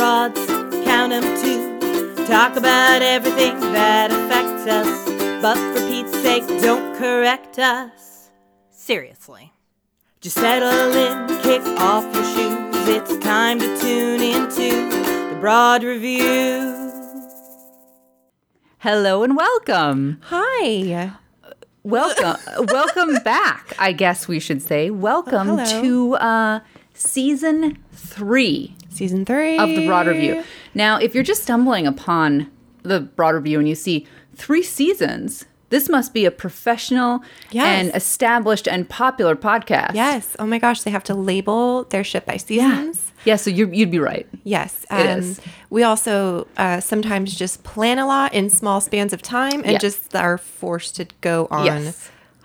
broads, count 'em too. Talk about everything that affects us, but for Pete's sake, don't correct us. Seriously. Just settle in, kick off your shoes. It's time to tune into the Broad Review. Hello and welcome. Hi. Welcome back, I guess we should say. Welcome to Season 3. Season 3. Of The Broad Review. Now, if you're just stumbling upon The Broad Review and you see 3 seasons, this must be a professional and established and popular podcast. Yes. Oh my gosh, they have to label their shit by seasons. Yeah, so you'd be right. Yes. It is. We also sometimes just plan a lot in small spans of time and just are forced to go on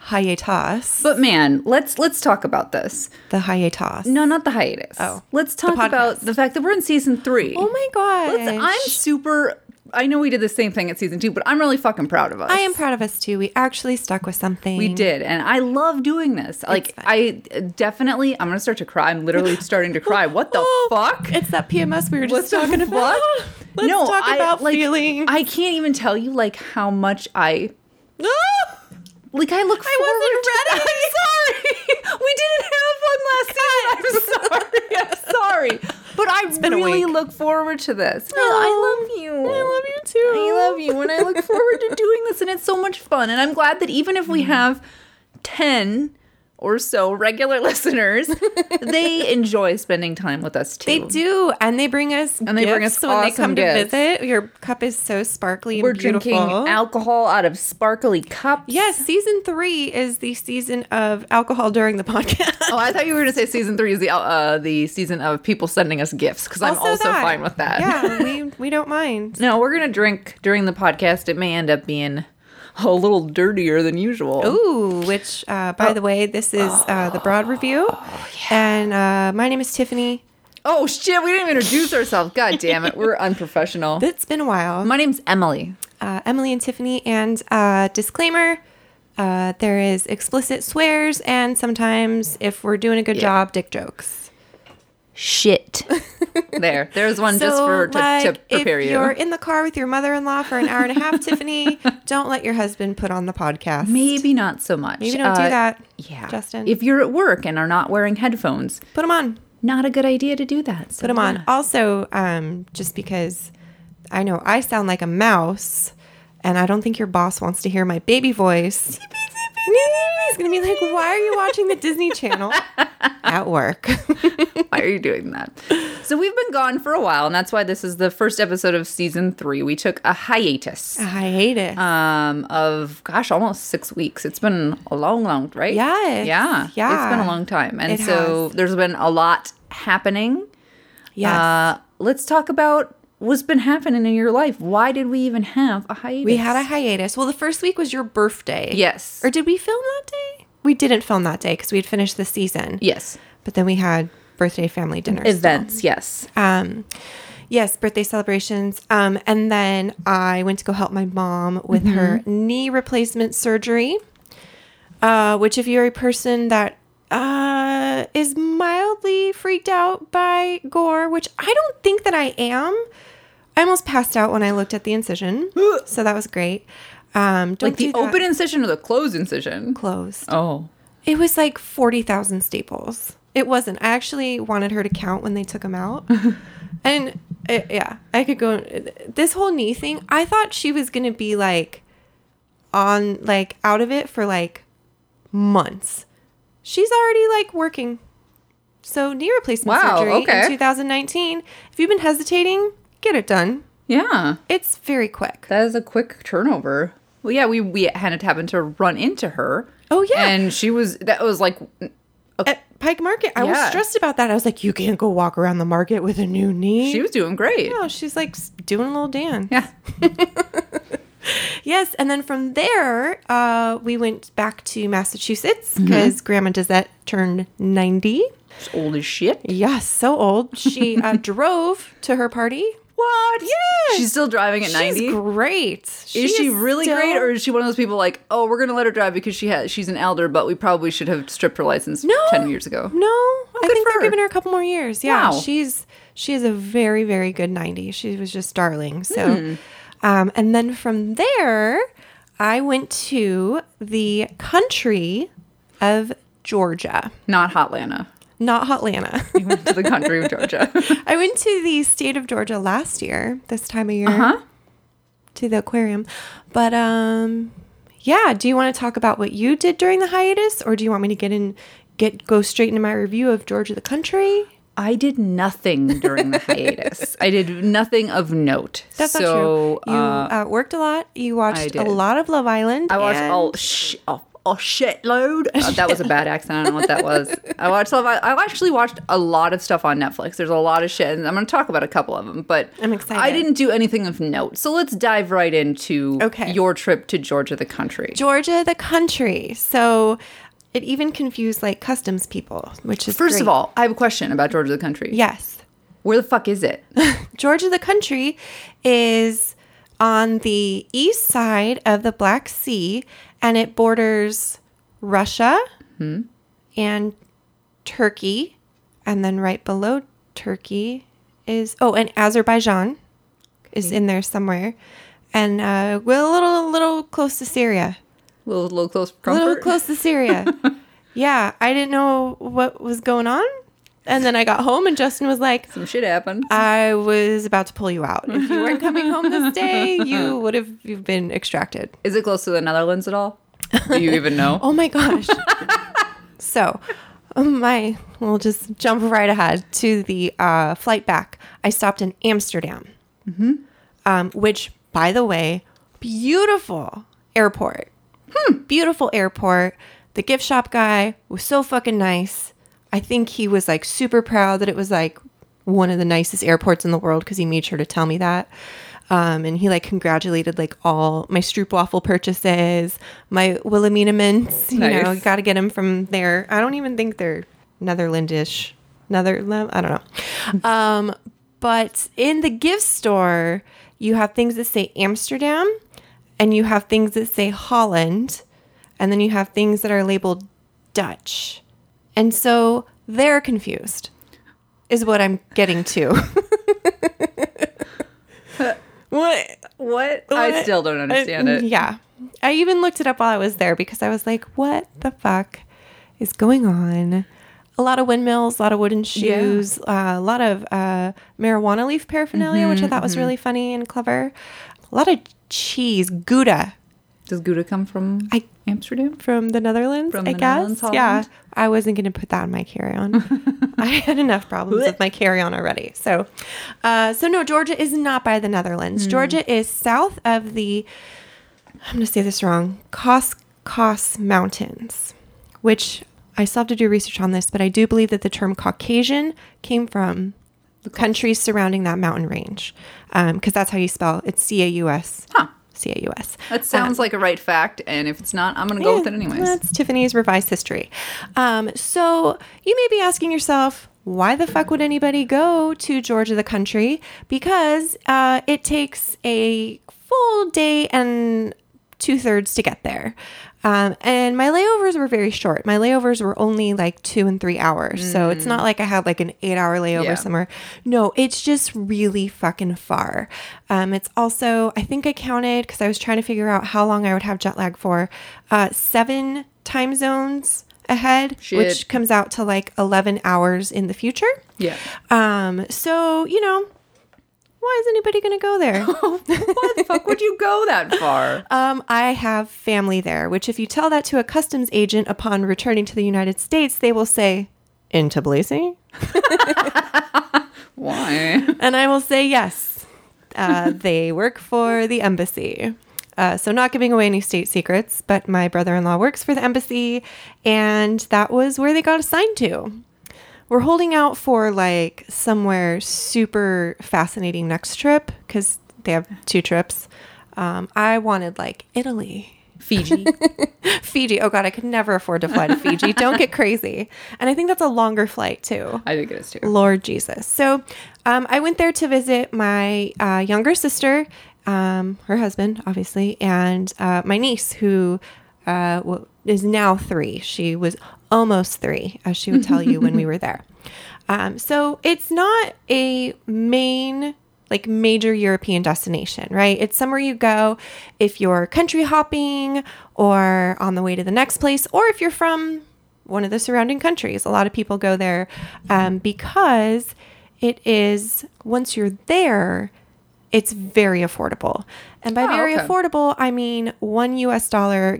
hiatus. But man, let's talk about this. The hiatus. No, not the hiatus. Oh. Let's talk about the fact that we're in season 3. Oh my gosh. I know we did the same thing at season 2, but I'm really fucking proud of us. I am proud of us too. We actually stuck with something. We did, and I love doing this. I'm gonna start to cry. I'm literally starting to cry. What the fuck? It's that PMS we were just talking about. Let's talk about feelings. I can't even tell you how much I. Like I look forward. I wasn't ready. I'm sorry. We didn't have one last season. I'm sorry. But I really look forward to this. No, I love you. I love you too. I love you. And I look forward to doing this. And it's so much fun. And I'm glad that even if we have 10 or so regular listeners, they enjoy spending time with us too. They do. And they bring us gifts. When they come to visit, your cup is so sparkly and beautiful. We're drinking alcohol out of sparkly cups. Yes, season 3 is the season of alcohol during the podcast. Oh, I thought you were going to say season 3 is the season of people sending us gifts, because I'm also fine with that. Yeah, we don't mind. No, we're going to drink during the podcast. It may end up being a little dirtier than usual. Ooh, which, by the way, this is The Broad Review. And my name is Tiffany. Oh, shit, we didn't even introduce ourselves. God damn it, we're unprofessional. It's been a while. My name's Emily. Emily and Tiffany. And disclaimer, there is explicit swears and sometimes, if we're doing a good job, dick jokes. Shit. There's one just for to prepare you. If you're in the car with your mother-in-law for an hour and a half, Tiffany, don't let your husband put on the podcast. Maybe not so much. Maybe don't do that. Yeah, Justin. If you're at work and are not wearing headphones, put them on. Not a good idea to do that. So put them on. Also, just because I know I sound like a mouse, and I don't think your boss wants to hear my baby voice. He's going to be like, why are you watching the Disney Channel at work? Why are you doing that? So we've been gone for a while, and that's why this is the first episode of season 3. We took a hiatus. Of, almost 6 weeks. It's been a long, right? Yes. Yeah. It's been a long time. And there's been a lot happening. Yes. Let's talk about what's been happening in your life. Why did we even have a hiatus? We had a hiatus. Well, the first week was your birthday. Yes. Or did we film that day? We didn't film that day because we had finished the season. Yes. But then we had birthday family dinners. Events, still. Yes. Yes, birthday celebrations. And then I went to go help my mom with her knee replacement surgery, which if you're a person that is mildly freaked out by gore, which I don't think that I am. I almost passed out when I looked at the incision, so that was great. Open incision or the closed incision? Closed. Oh. It was like 40,000 staples. It wasn't. I actually wanted her to count when they took them out. And, I could go. This whole knee thing, I thought she was going to be, out of it for, months. She's already working. So knee replacement surgery in 2019. If you've been hesitating, get it done. Yeah. It's very quick. That is a quick turnover. Well, yeah, we hadn't happened to run into her. Oh, yeah. And she was, that was like. At Pike Market. I was stressed about that. I was like, you can't go walk around the market with a new knee. She was doing great. No, she's doing a little dance. Yeah. Yes, and then from there, we went back to Massachusetts because Grandma Dazette turned 90. She's old as shit. Yes, so old. She drove to her party. What? Yeah. She's still driving at 90? She's great. Is she really great or is she one of those people like, oh, we're going to let her drive because she's an elder, but we probably should have stripped her license 10 years ago? No. I think they're giving her a couple more years. Yeah. Wow. She is a very, very good 90. She was just darling. So, and then from there, I went to the country of Georgia. Not Hotlanta. You went to the country of Georgia. I went to the state of Georgia last year, this time of year, to the aquarium. But yeah, do you want to talk about what you did during the hiatus, or do you want me to go straight into my review of Georgia the country? I did nothing during the hiatus. I did nothing of note. That's not true. You worked a lot. You watched a lot of Love Island. I watched shitload. That was a bad accent. I don't know what that was. I actually watched a lot of stuff on Netflix. There's a lot of shit, and I'm going to talk about a couple of them, but I'm excited. I didn't do anything of note. So let's dive right into your trip to Georgia the country. Georgia the country. So it even confused like customs people, which is First of all, I have a question about Georgia the country. Yes. Where the fuck is it? Georgia the country is on the east side of the Black Sea, and it borders Russia and Turkey, and then right below Turkey is and Azerbaijan is in there somewhere, and we're a little close to Syria. A little close to comfort. A little close to Syria. Yeah, I didn't know what was going on, and then I got home, and Justin was like, "Some shit happened. I was about to pull you out. If you weren't coming home this day, you've been extracted." Is it close to the Netherlands at all? Do you even know? Oh my gosh! So, we'll just jump right ahead to the flight back. I stopped in Amsterdam, which, by the way, beautiful airport. Beautiful airport. The gift shop guy was so fucking nice. I think he was like super proud that it was like one of the nicest airports in the world because he made sure to tell me that. And he like congratulated like all my stroopwafel purchases, my Wilhelmina mints. You know, you got to get them from there. I don't even think they're Netherlandish. I don't know. But in the gift store, you have things that say Amsterdam, and you have things that say Holland, and then you have things that are labeled Dutch. And so they're confused, is what I'm getting to. What? I still don't understand it. Yeah. I even looked it up while I was there because I was like, what the fuck is going on? A lot of windmills, a lot of wooden shoes, a lot of marijuana leaf paraphernalia, which I thought was really funny and clever. A lot of cheese, Gouda. Does Gouda come from Amsterdam? From the Netherlands, I guess. Netherlands, yeah. I wasn't going to put that in my carry-on. I had enough problems with my carry-on already. So, no, Georgia is not by the Netherlands. Georgia is south of the, I'm going to say this wrong, Caucasus Mountains, which I still have to do research on this, but I do believe that the term Caucasian came from the countries surrounding that mountain range, because that's how you spell it's C-A-U-S. Huh. C-A-U-S. That sounds like a right fact, and if it's not, I'm going to go with it anyways. That's Tiffany's revised history. So you may be asking yourself, why the fuck would anybody go to Georgia the country? Because it takes a full day and 2/3 to get there. And my layovers were very short. My layovers were only like 2 and 3 hours. So it's not like I had like an 8-hour layover somewhere. No, it's just really fucking far. It's also, I think I counted, because I was trying to figure out how long I would have jet lag for, 7 time zones ahead, which comes out to like 11 hours in the future. Yeah. So, you know, why is anybody going to go there? Why the fuck would you go that far? I have family there, which if you tell that to a customs agent upon returning to the United States, they will say, in Tbilisi? Why? And I will say, yes, they work for the embassy. So not giving away any state secrets, but my brother-in-law works for the embassy, and that was where they got assigned to. We're holding out for like somewhere super fascinating next trip because they have 2 trips. I wanted like Italy. Fiji. Fiji. Oh, God, I could never afford to fly to Fiji. Don't get crazy. And I think that's a longer flight, too. I think it is, too. Lord Jesus. So I went there to visit my younger sister, her husband, obviously, and my niece, who is now 3. She was almost 3, as she would tell you when we were there. So it's not a main... like major European destination, right? It's somewhere you go if you're country hopping or on the way to the next place, or if you're from one of the surrounding countries. A lot of people go there because it is, once you're there, it's very affordable. And by affordable, I mean $1 US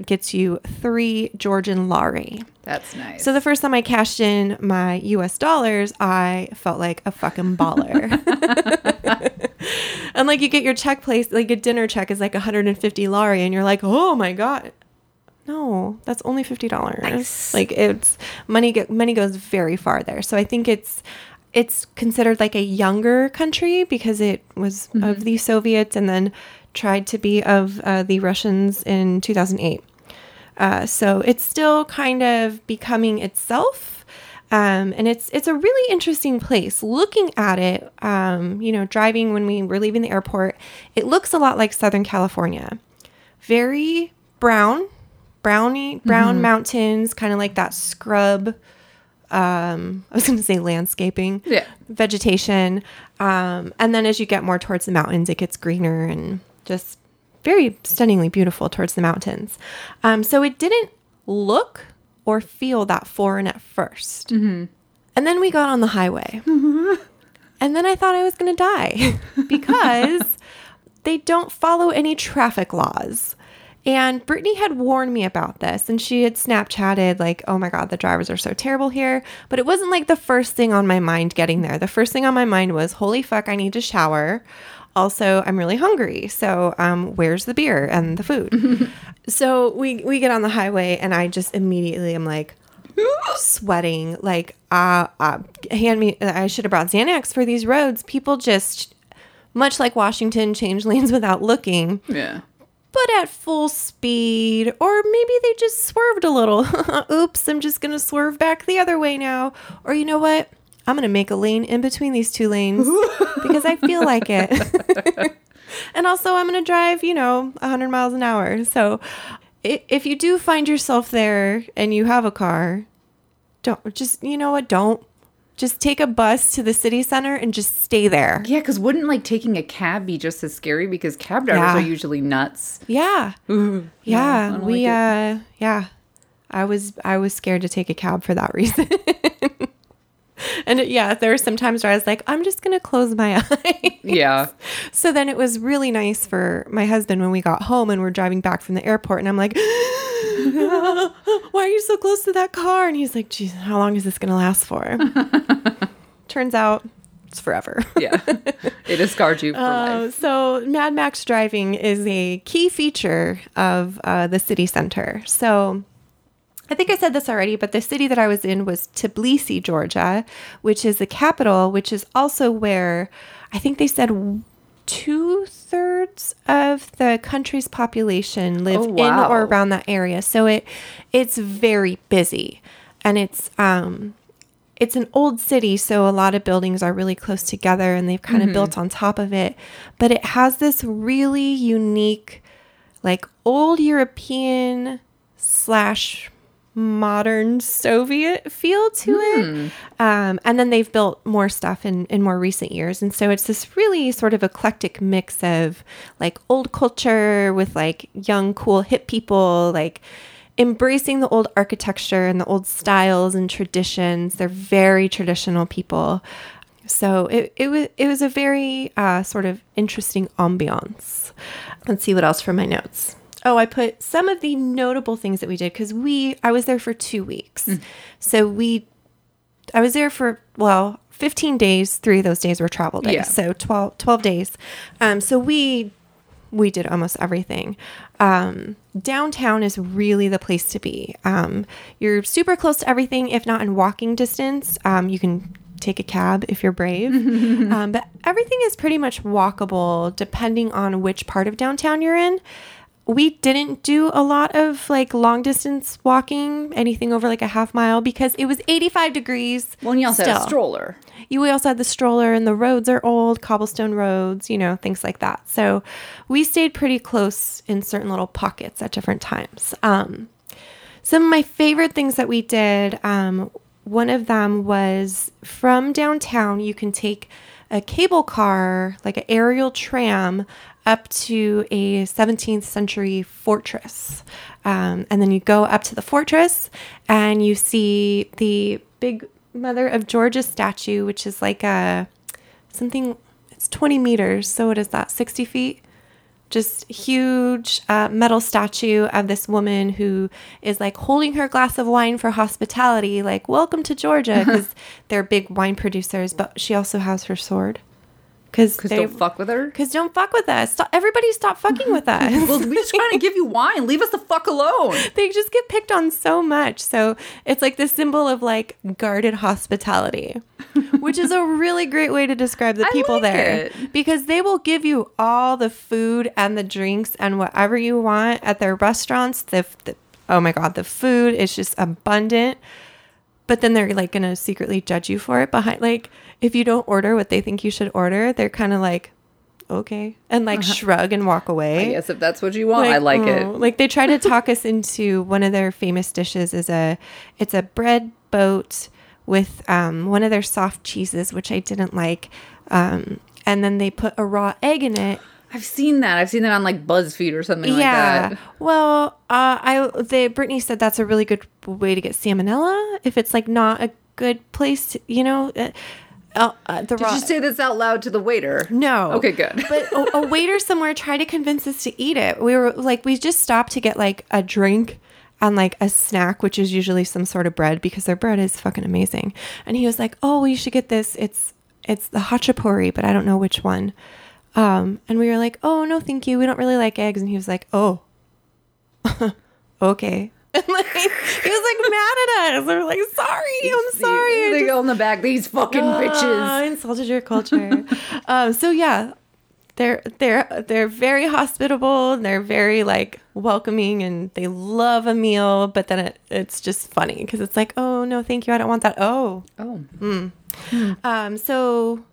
gets you 3 Georgian lari. That's nice. So the first time I cashed in my US dollars, I felt like a fucking baller. And like you get your check placed, like a dinner check is like 150 lari, and you're like, oh my God. No, that's only $50. Nice. Like it's money goes very far there. So I think it's considered like a younger country because it was of the Soviets and then tried to be of the Russians in 2008. So it's still kind of becoming itself. And it's a really interesting place. Looking at it, driving when we were leaving the airport, it looks a lot like Southern California. Very brown mountains, kind of like that scrub. I was going to say landscaping, vegetation. And then as you get more towards the mountains, it gets greener and just very stunningly beautiful towards the mountains. So it didn't look or feel that foreign at first. Mm-hmm. And then we got on the highway. Mm-hmm. And then I thought I was going to die because they don't follow any traffic laws. And Brittany had warned me about this, and she had Snapchatted like, oh my God, the drivers are so terrible here. But it wasn't like the first thing on my mind getting there. The first thing on my mind was, holy fuck, I need to shower. Also, I'm really hungry. So where's the beer and the food? So we get on the highway, and I just immediately am like sweating. Like, I should have brought Xanax for these roads. People just, much like Washington, change lanes without looking. Yeah. But at full speed, or maybe they just swerved a little. Oops, I'm just going to swerve back the other way now. Or you know what? I'm going to make a lane in between these two lanes because I feel like it. And also I'm going to drive, 100 miles an hour. So if you do find yourself there and you have a car, Just take a bus to the city center and just stay there. Yeah, because wouldn't taking a cab be just as scary? Because cab drivers are usually nuts. Yeah. Ooh, yeah. I was scared to take a cab for that reason. And there were some times where I was like, I'm just going to close my eyes. Yeah. So then it was really nice for my husband when we got home and we're driving back from the airport, and I'm like, why are you so close to that car? And he's like, geez, how long is this going to last for? Turns out it's forever. Yeah. It has scarred you for life. So Mad Max driving is a key feature of the city center. So I think I said this already, but the city that I was in was Tbilisi, Georgia, which is the capital, which is also where I think they said 2/3 of the country's population live in or around that area. So it's very busy, and it's an old city, so a lot of buildings are really close together, and they've kind of built on top of it. But it has this really unique, old European / modern Soviet feel to it. And then they've built more stuff in more recent years. And so it's this really sort of eclectic mix of old culture with young, cool, hip people, embracing the old architecture and the old styles and traditions. They're very traditional people. So it was a very sort of interesting ambiance. Let's see what else from my notes. Oh, I put some of the notable things that we did because I was there for 2 weeks. So I was there for, 15 days. 3 of those days were travel days. Yeah. So 12 days. So we did almost everything. Downtown is really the place to be. You're super close to everything, if not in walking distance. You can take a cab if you're brave. But everything is pretty much walkable depending on which part of downtown you're in. we didn't do a lot of like long distance walking, anything over like a half mile, because it was 85 degrees. Well, and you also had a stroller. We also had the stroller, and the roads are old, cobblestone roads, you know, things like that. So we stayed pretty close in certain little pockets at different times. Some of my favorite things that we did, one of them was from downtown, you can take a cable car, like an aerial tram, up to a 17th century fortress. And then you go up to the fortress and you see the Big Mother of Georgia statue, which is like a something, it's 20 meters. So what is that, 60 feet? Just huge metal statue of this woman who is like holding her glass of wine for hospitality, like welcome to Georgia, because they're big wine producers, but she also has her sword. Because don't fuck with her? Because don't fuck with us. Stop, everybody stop fucking with us. Well, we're just trying to give you wine. Leave us the fuck alone. They just get picked on so much. So it's like this symbol of like guarded hospitality, which is a really great way to describe the people there. Because they will give you all the food and the drinks and whatever you want at their restaurants. Oh my God, the food is just abundant. But then they're like going to secretly judge you for it behind, like, if you don't order what they think you should order, they're kind of like, okay, and like shrug and walk away. Yes, if that's what you want, like, I like it. Like they try to talk us into one of their famous dishes is it's a bread boat with one of their soft cheeses, which I didn't like, and then they put a raw egg in it. I've seen that. I've seen that on like BuzzFeed or something like that. Yeah. Well, Brittany said that's a really good way to get salmonella if it's like not a good place to, you know. Did you say this out loud to the waiter? No. Okay, good. But a waiter somewhere tried to convince us to eat it. We were like, we just stopped to get like a drink and like a snack, which is usually some sort of bread because their bread is fucking amazing. And he was like, oh, well, you should get this. It's the hachapuri, but I don't know which one. And we were like, oh, no, thank you. We don't really like eggs. And he was like, oh, okay. And like, he was like mad at us. We were like, sorry, I'm sorry. They go in the back, these fucking bitches. Insulted your culture. So yeah, they're very hospitable and they're very like welcoming and they love a meal. But then it's just funny because it's like, oh no, thank you, I don't want that. Oh. Mm. So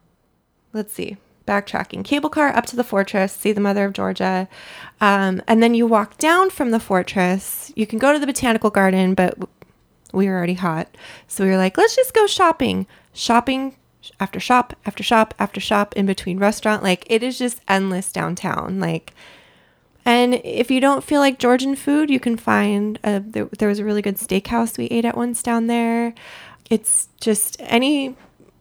let's see. Backtracking. Cable car up to the fortress, see the Mother of Georgia. And then you walk down from the fortress. You can go to the botanical garden, but we were already hot. So we were like, let's just go shopping. Shopping after shop, after shop, after shop, in between restaurant. Like, it is just endless downtown. Like, and if you don't feel like Georgian food, you can find there was a really good steakhouse we ate at once down there. It's just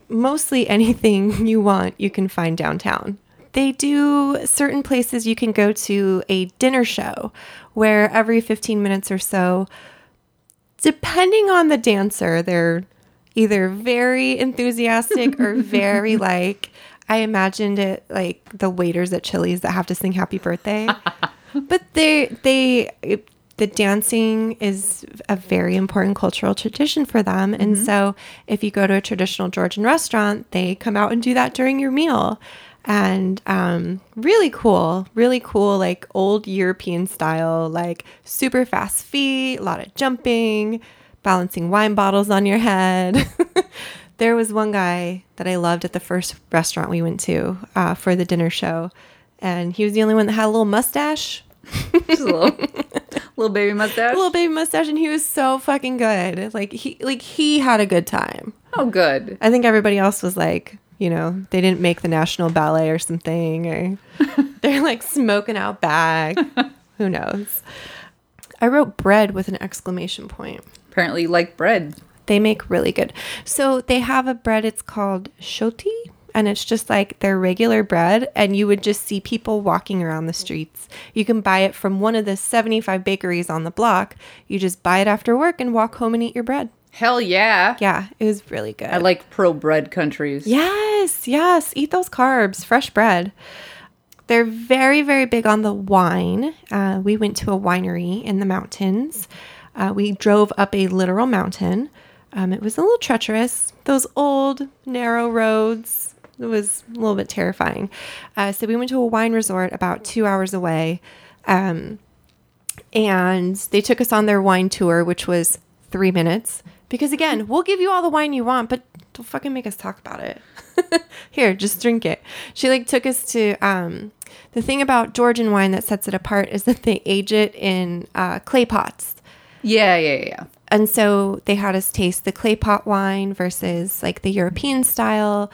mostly anything you want, you can find downtown. They do certain places you can go to a dinner show where every 15 minutes or so, depending on the dancer, they're either very enthusiastic or very like, I imagined it like the waiters at Chili's that have to sing Happy Birthday. But the dancing is a very important cultural tradition for them. And so if you go to a traditional Georgian restaurant, they come out and do that during your meal. And really cool, like old European style, like super fast feet, a lot of jumping, balancing wine bottles on your head. There was one guy that I loved at the first restaurant we went to for the dinner show. And he was the only one that had a little mustache. Just a little baby mustache. And he was so fucking good. Like he had a good time. Oh, good. I think everybody else was like, you know, they didn't make the National Ballet or something, or they're like smoking out back. Who knows? I wrote bread with an exclamation point. Apparently you like bread. They make really good. So they have a bread, it's called shoti. And it's just like their regular bread. And you would just see people walking around the streets. You can buy it from one of the 75 bakeries on the block. You just buy it after work and walk home and eat your bread. Hell yeah. Yeah, it was really good. I like pro-bread countries. Yes. Eat those carbs. Fresh bread. They're very, very big on the wine. We went to a winery in the mountains. We drove up a literal mountain. It was a little treacherous. Those old, narrow roads. It was a little bit terrifying. So we went to a wine resort about 2 hours away. And they took us on their wine tour, which was 3 minutes. Because, again, we'll give you all the wine you want, but don't fucking make us talk about it. Here, just drink it. She, like, took us to the thing about Georgian wine that sets it apart is that they age it in clay pots. Yeah. And so they had us taste the clay pot wine versus, like, the European-style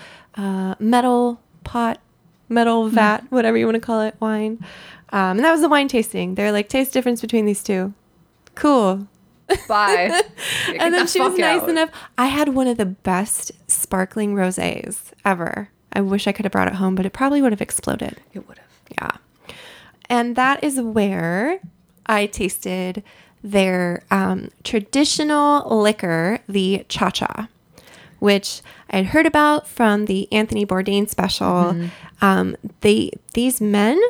metal pot, metal vat, whatever you want to call it, wine. And that was the wine tasting. They're like, taste difference between these two. Cool. Bye. And then she was nice enough. I had one of the best sparkling rosés ever. I wish I could have brought it home, but it probably would have exploded. It would have. Yeah. And that is where I tasted their traditional liquor, the cha-cha, which I had heard about from the Anthony Bourdain special. Mm-hmm. These men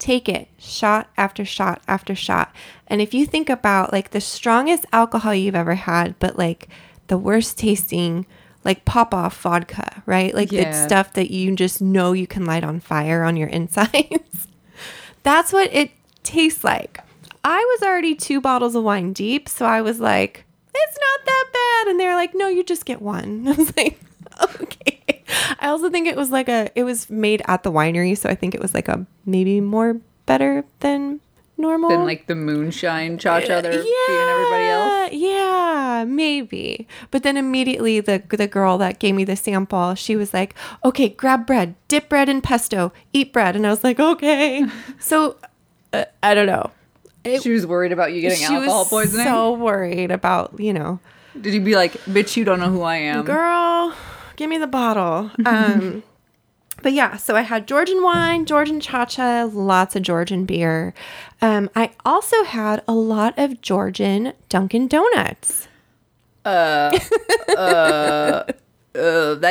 take it shot after shot after shot. And if you think about, like, the strongest alcohol you've ever had, but, like, the worst tasting, like, pop-off vodka, right? Like, yeah, the stuff that you just know you can light on fire on your insides. That's what it tastes like. I was already 2 bottles of wine deep, so I was like, it's not that bad. And they're like, no, you just get one. I was like, okay. I also think it was like it was made at the winery, so I think it was like a maybe more better than normal. Than like the moonshine cha-cha they're feeding everybody else? Yeah, maybe. But then immediately the girl that gave me the sample, she was like, okay, grab bread, dip bread in pesto, eat bread. And I was like, okay. So, I don't know. She was worried about you getting alcohol poisoning? She was so worried about, you know. Did you be like, bitch, you don't know who I am? Girl, give me the bottle. But yeah, so I had Georgian wine, Georgian cha-cha, lots of Georgian beer. I also had a lot of Georgian Dunkin' Donuts. That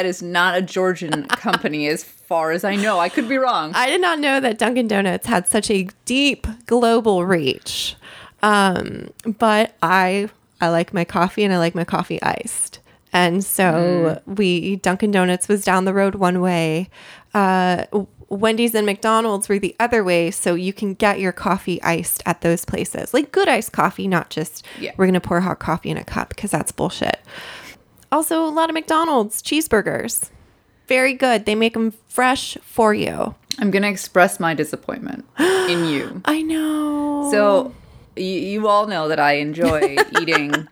is not a Georgian company as far as I know. I could be wrong. I did not know that Dunkin' Donuts had such a deep global reach. But I like my coffee, and I like my coffee iced. And so Dunkin' Donuts was down the road one way. Wendy's and McDonald's were the other way. So you can get your coffee iced at those places. Like good iced coffee, not just we're going to pour hot coffee in a cup, because that's bullshit. Also, a lot of McDonald's cheeseburgers. Very good. They make them fresh for you. I'm going to express my disappointment in you. I know. So you all know that I enjoy eating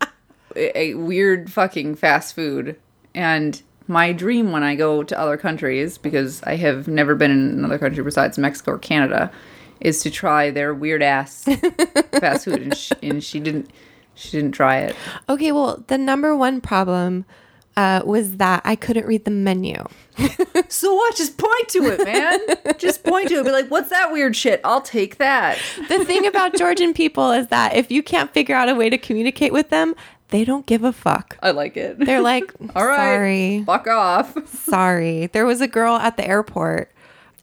a weird fucking fast food, and my dream when I go to other countries, because I have never been in another country besides Mexico or Canada, is to try their weird ass fast food, and she didn't try it. Okay, well, the number one problem was that I couldn't read the menu. So what? Just point to it, man. Just point to it. Be like, what's that weird shit? I'll take that. The thing about Georgian people is that if you can't figure out a way to communicate with them, they don't give a fuck. I like it. They're like, all right, sorry. Fuck off. Sorry. There was a girl at the airport.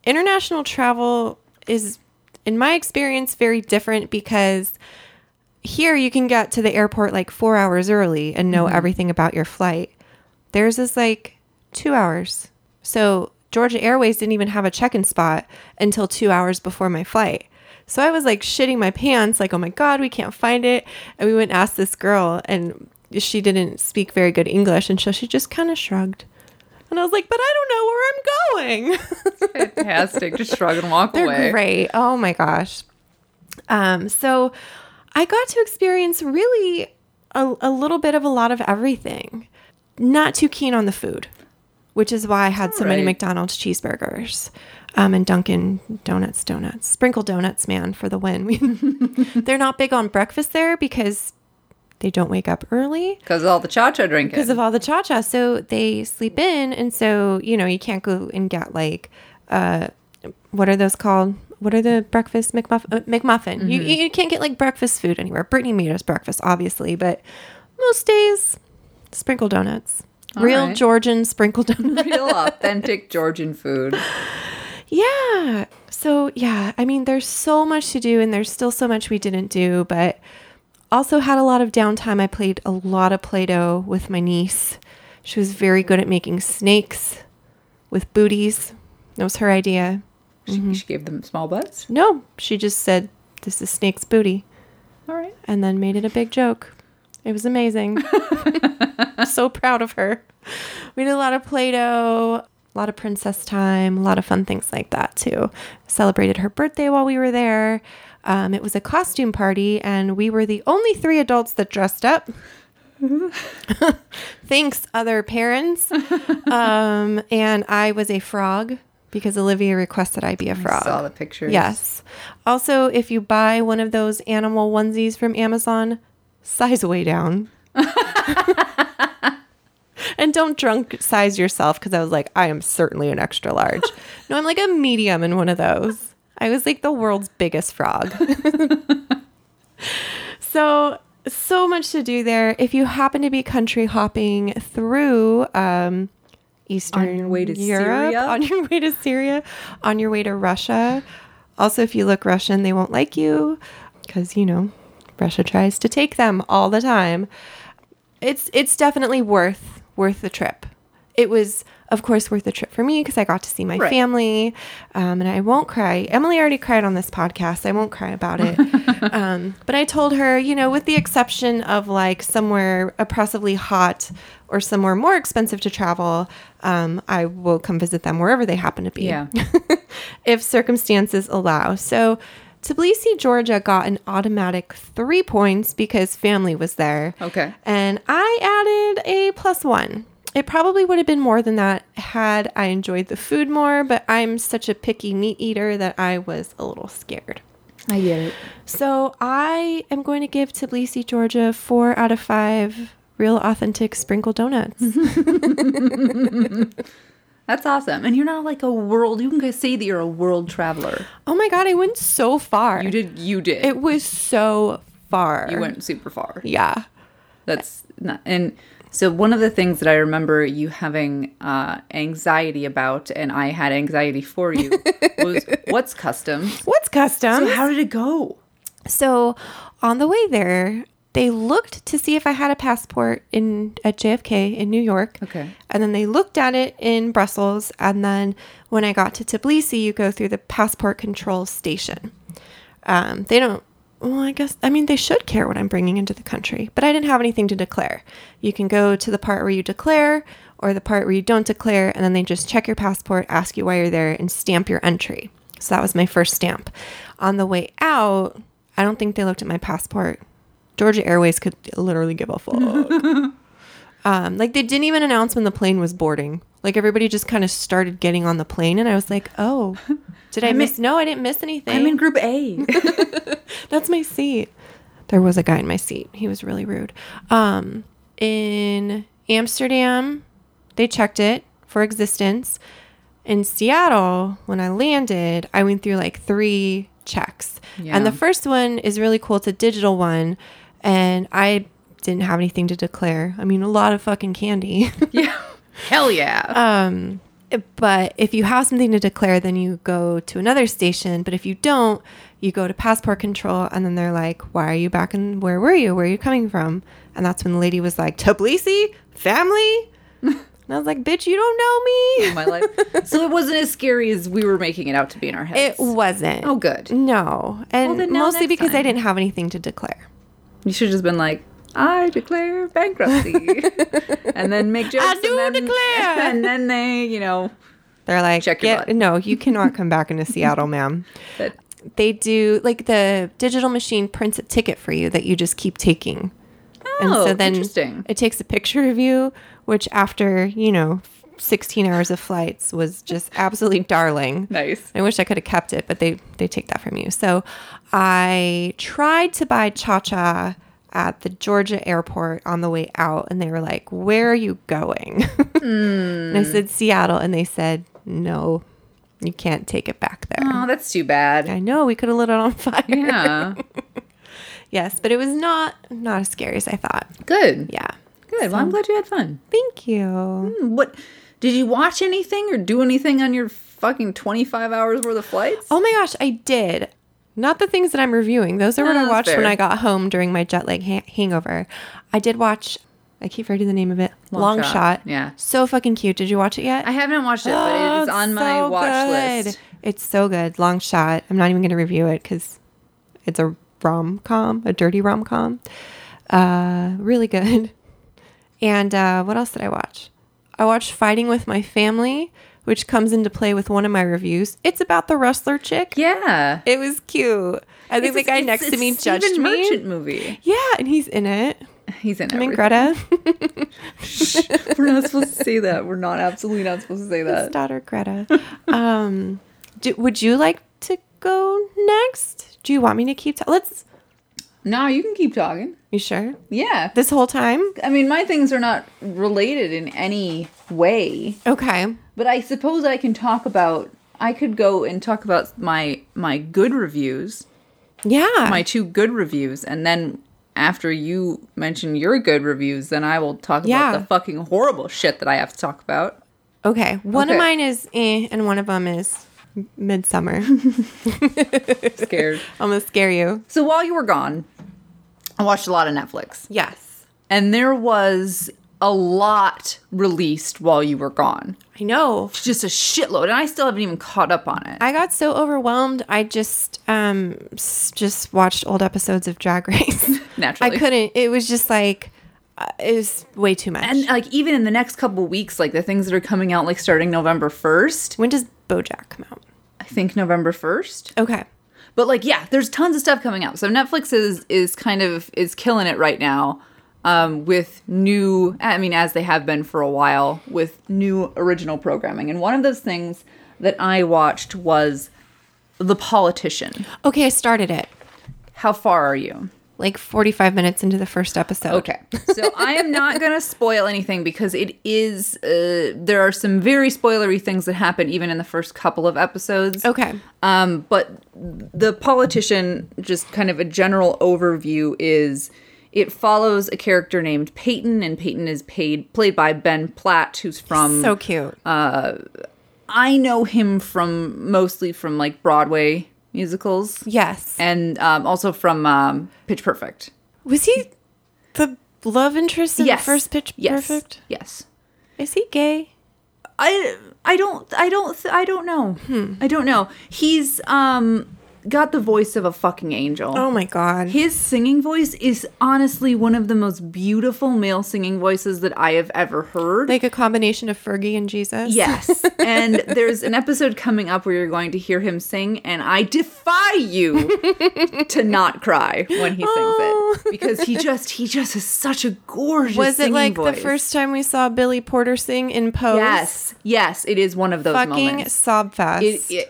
International travel is, in my experience, very different, because here you can get to the airport like 4 hours early and know everything about your flight. Theirs is like 2 hours. So Georgia Airways didn't even have a check-in spot until 2 hours before my flight. So I was like shitting my pants, like, oh my God, we can't find it. And we went and asked this girl, and she didn't speak very good English. And so she just kind of shrugged. And I was like, but I don't know where I'm going. Fantastic. Just shrug and walk away. They're great. Oh my gosh. So I got to experience really a little bit of a lot of everything. Not too keen on the food, which is why I had so many McDonald's cheeseburgers. And Dunkin' Donuts. Sprinkle donuts, man, for the win. They're not big on breakfast there because they don't wake up early. Because of all the cha-cha drinking. Because of all the cha-cha. So they sleep in. And so, you know, you can't go and get like, what are those called? What are the breakfast McMuffin? Mm-hmm. You can't get like breakfast food anywhere. Brittany made us breakfast, obviously. But most days, sprinkle donuts. All right. Georgian sprinkle donuts. Real authentic Georgian food. Yeah. So, yeah, I mean, there's so much to do, and there's still so much we didn't do, but also had a lot of downtime. I played a lot of Play-Doh with my niece. She was very good at making snakes with booties. That was her idea. She gave them small butts? No. She just said, this is snake's booty. All right. And then made it a big joke. It was amazing. So proud of her. We did a lot of Play-Doh, a lot of princess time, a lot of fun things like that too. Celebrated her birthday while we were there. It was a costume party, and we were the only three adults that dressed up. Thanks, other parents. And I was a frog because Olivia requested I be a frog. I saw the pictures. Yes. Also, if you buy one of those animal onesies from Amazon, size way down. And don't drunk size yourself, because I was like, I am certainly an extra large. No, I'm like a medium in one of those. I was like the world's biggest frog. So much to do there. If you happen to be country hopping through Eastern Europe, on your way to Syria, on your way to Russia. Also, if you look Russian, they won't like you because, you know, Russia tries to take them all the time. It's definitely worth the trip. It was, of course, worth the trip for me because I got to see my family, and I won't cry. Emily already cried on this podcast. I won't cry about it. But I told her, you know, with the exception of like somewhere oppressively hot or somewhere more expensive to travel, I will come visit them wherever they happen to be, if circumstances allow. So Tbilisi, Georgia got an automatic 3 points because family was there. Okay. And I added a +1. It probably would have been more than that had I enjoyed the food more, but I'm such a picky meat eater that I was a little scared. I get it. So I am going to give Tbilisi, Georgia 4 out of 5 real authentic sprinkled donuts. That's awesome. And you're not like you can say that you're a world traveler. Oh my God, I went so far. You did. It was so far. You went super far. Yeah. That's not, and so one of the things that I remember you having anxiety about, and I had anxiety for you, was what's customs? What's customs? So how did it go? So on the way there, they looked to see if I had a passport at JFK in New York. Okay. And then they looked at it in Brussels. And then when I got to Tbilisi, you go through the passport control station. They don't. Well, they should care what I'm bringing into the country, but I didn't have anything to declare. You can go to the part where you declare or the part where you don't declare, and then they just check your passport, ask you why you're there, and stamp your entry. So that was my first stamp. On the way out, I don't think they looked at my passport. Georgia Airways could literally give a fuck. They didn't even announce when the plane was boarding. Like, everybody just kind of started getting on the plane, and I was like, oh, did I miss? No, I didn't miss anything. I'm in Group A. That's my seat. There was a guy in my seat. He was really rude. In Amsterdam, they checked it for existence. In Seattle, when I landed, I went through like 3 checks. Yeah. And the first one is really cool. It's a digital one, and I didn't have anything to declare. I mean, a lot of fucking candy. Yeah. Hell yeah. But if you have something to declare, then you go to another station. But if you don't, you go to passport control, and then they're like, why are you back and where were you? Where are you coming from? And that's when the lady was like, Tbilisi, family? And I was like, bitch, you don't know me. In my life. So it wasn't as scary as we were making it out to be in our heads. It wasn't. Oh, good. No. And mostly because I didn't have anything to declare. You should have just been like, I declare bankruptcy. And then make jokes. I declare. And then they, you know. They're like, check your butt. No, you cannot come back into Seattle, ma'am. They do, like, the digital machine prints a ticket for you that you just keep taking. Oh, and so then interesting. It takes a picture of you, which after, 16 hours of flights was just absolutely darling. Nice. I wish I could have kept it, but they take that from you. So I tried to buy Cha-Cha at the Georgia airport on the way out, and they were like, where are you going? And I said, Seattle. And they said, no, you can't take it back there. Oh, that's too bad. I know. We could have lit it on fire. Yeah. Yes, but it was not as scary as I thought. Good. Yeah. Good. Well, I'm glad you had fun. Thank you. What did you watch anything or do anything on your fucking 25 hours worth of flights? Oh my gosh, I did. Not the things that I'm reviewing. Those are what I watched when I got home during my jet lag hangover. I did watch, I keep forgetting the name of it, Long Shot. Yeah. So fucking cute. Did you watch it yet? I haven't watched it, but it is on my watch list. It's so good. Long Shot. I'm not even going to review it because it's a rom-com, a dirty rom-com. Really good. And what else did I watch? I watched Fighting With My Family, which comes into play with one of my reviews. It's about the wrestler chick. Yeah. It was cute. I think the guy next to me judged me. It's a Merchant movie. Yeah, and he's in it. He's in it. I mean, Greta. Shh, we're not supposed to say that. We're not, absolutely not supposed to say that. His daughter, Greta. Would you like to go next? Do you want me to keep talking? No, you can keep talking. You sure? Yeah. This whole time? I mean, my things are not related in any way. Okay. But I suppose I can talk about... I could go and talk about my good reviews. Yeah. My two good reviews. And then after you mention your good reviews, then I will talk about the fucking horrible shit that I have to talk about. Okay. One of mine is and one of them is... Midsommar. Scared. I'm gonna scare you. So while you were gone, I watched a lot of Netflix. Yes. And there was a lot released while you were gone. I know. Just a shitload. And I still haven't even caught up on it. I got so overwhelmed. I just watched old episodes of Drag Race. Naturally. I couldn't. It was just like... it was way too much. And like even in the next couple weeks, like the things that are coming out, like starting November 1st. When does BoJack come out? I think November 1st. Okay. But like, yeah, there's tons of stuff coming out. So Netflix is killing it right now with new, I mean, as they have been for a while, with new original programming. And one of those things that I watched was The Politician. Okay, I started it. How far are you? Like 45 minutes into the first episode. Okay. So I am not going to spoil anything because it is, there are some very spoilery things that happen even in the first couple of episodes. Okay. But The Politician, just kind of a general overview is it follows a character named Peyton, and Peyton is played by Ben Platt, who's from... So cute. I know him mostly from like Broadway musicals. Yes. And also from Pitch Perfect. Was he the love interest in the first Pitch Perfect? Yes. Is he gay? I don't know. I don't know. He's got the voice of a fucking angel. Oh my God. His singing voice is honestly one of the most beautiful male singing voices that I have ever heard. Like a combination of Fergie and Jesus? Yes. And there's an episode coming up where you're going to hear him sing, and I defy you to not cry when he sings it. Because he just is such a gorgeous singing voice. Was it like the first time we saw Billy Porter sing in Pose? Yes. Yes, it is one of those fucking moments. Fucking sob fest.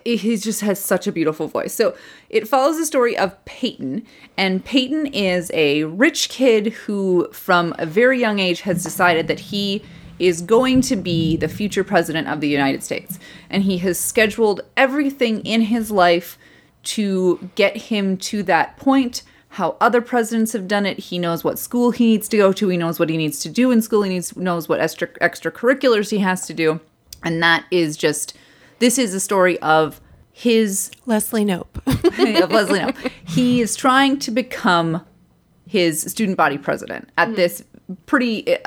He just has such a beautiful voice. So it follows the story of Peyton, and Peyton is a rich kid who, from a very young age, has decided that he is going to be the future president of the United States. And he has scheduled everything in his life to get him to that point, how other presidents have done it. He knows what school he needs to go to. He knows what he needs to do in school. He knows what extracurriculars he has to do. And that is just, this is a story of his Leslie Knope. Of Leslie Knope. He is trying to become his student body president at this pretty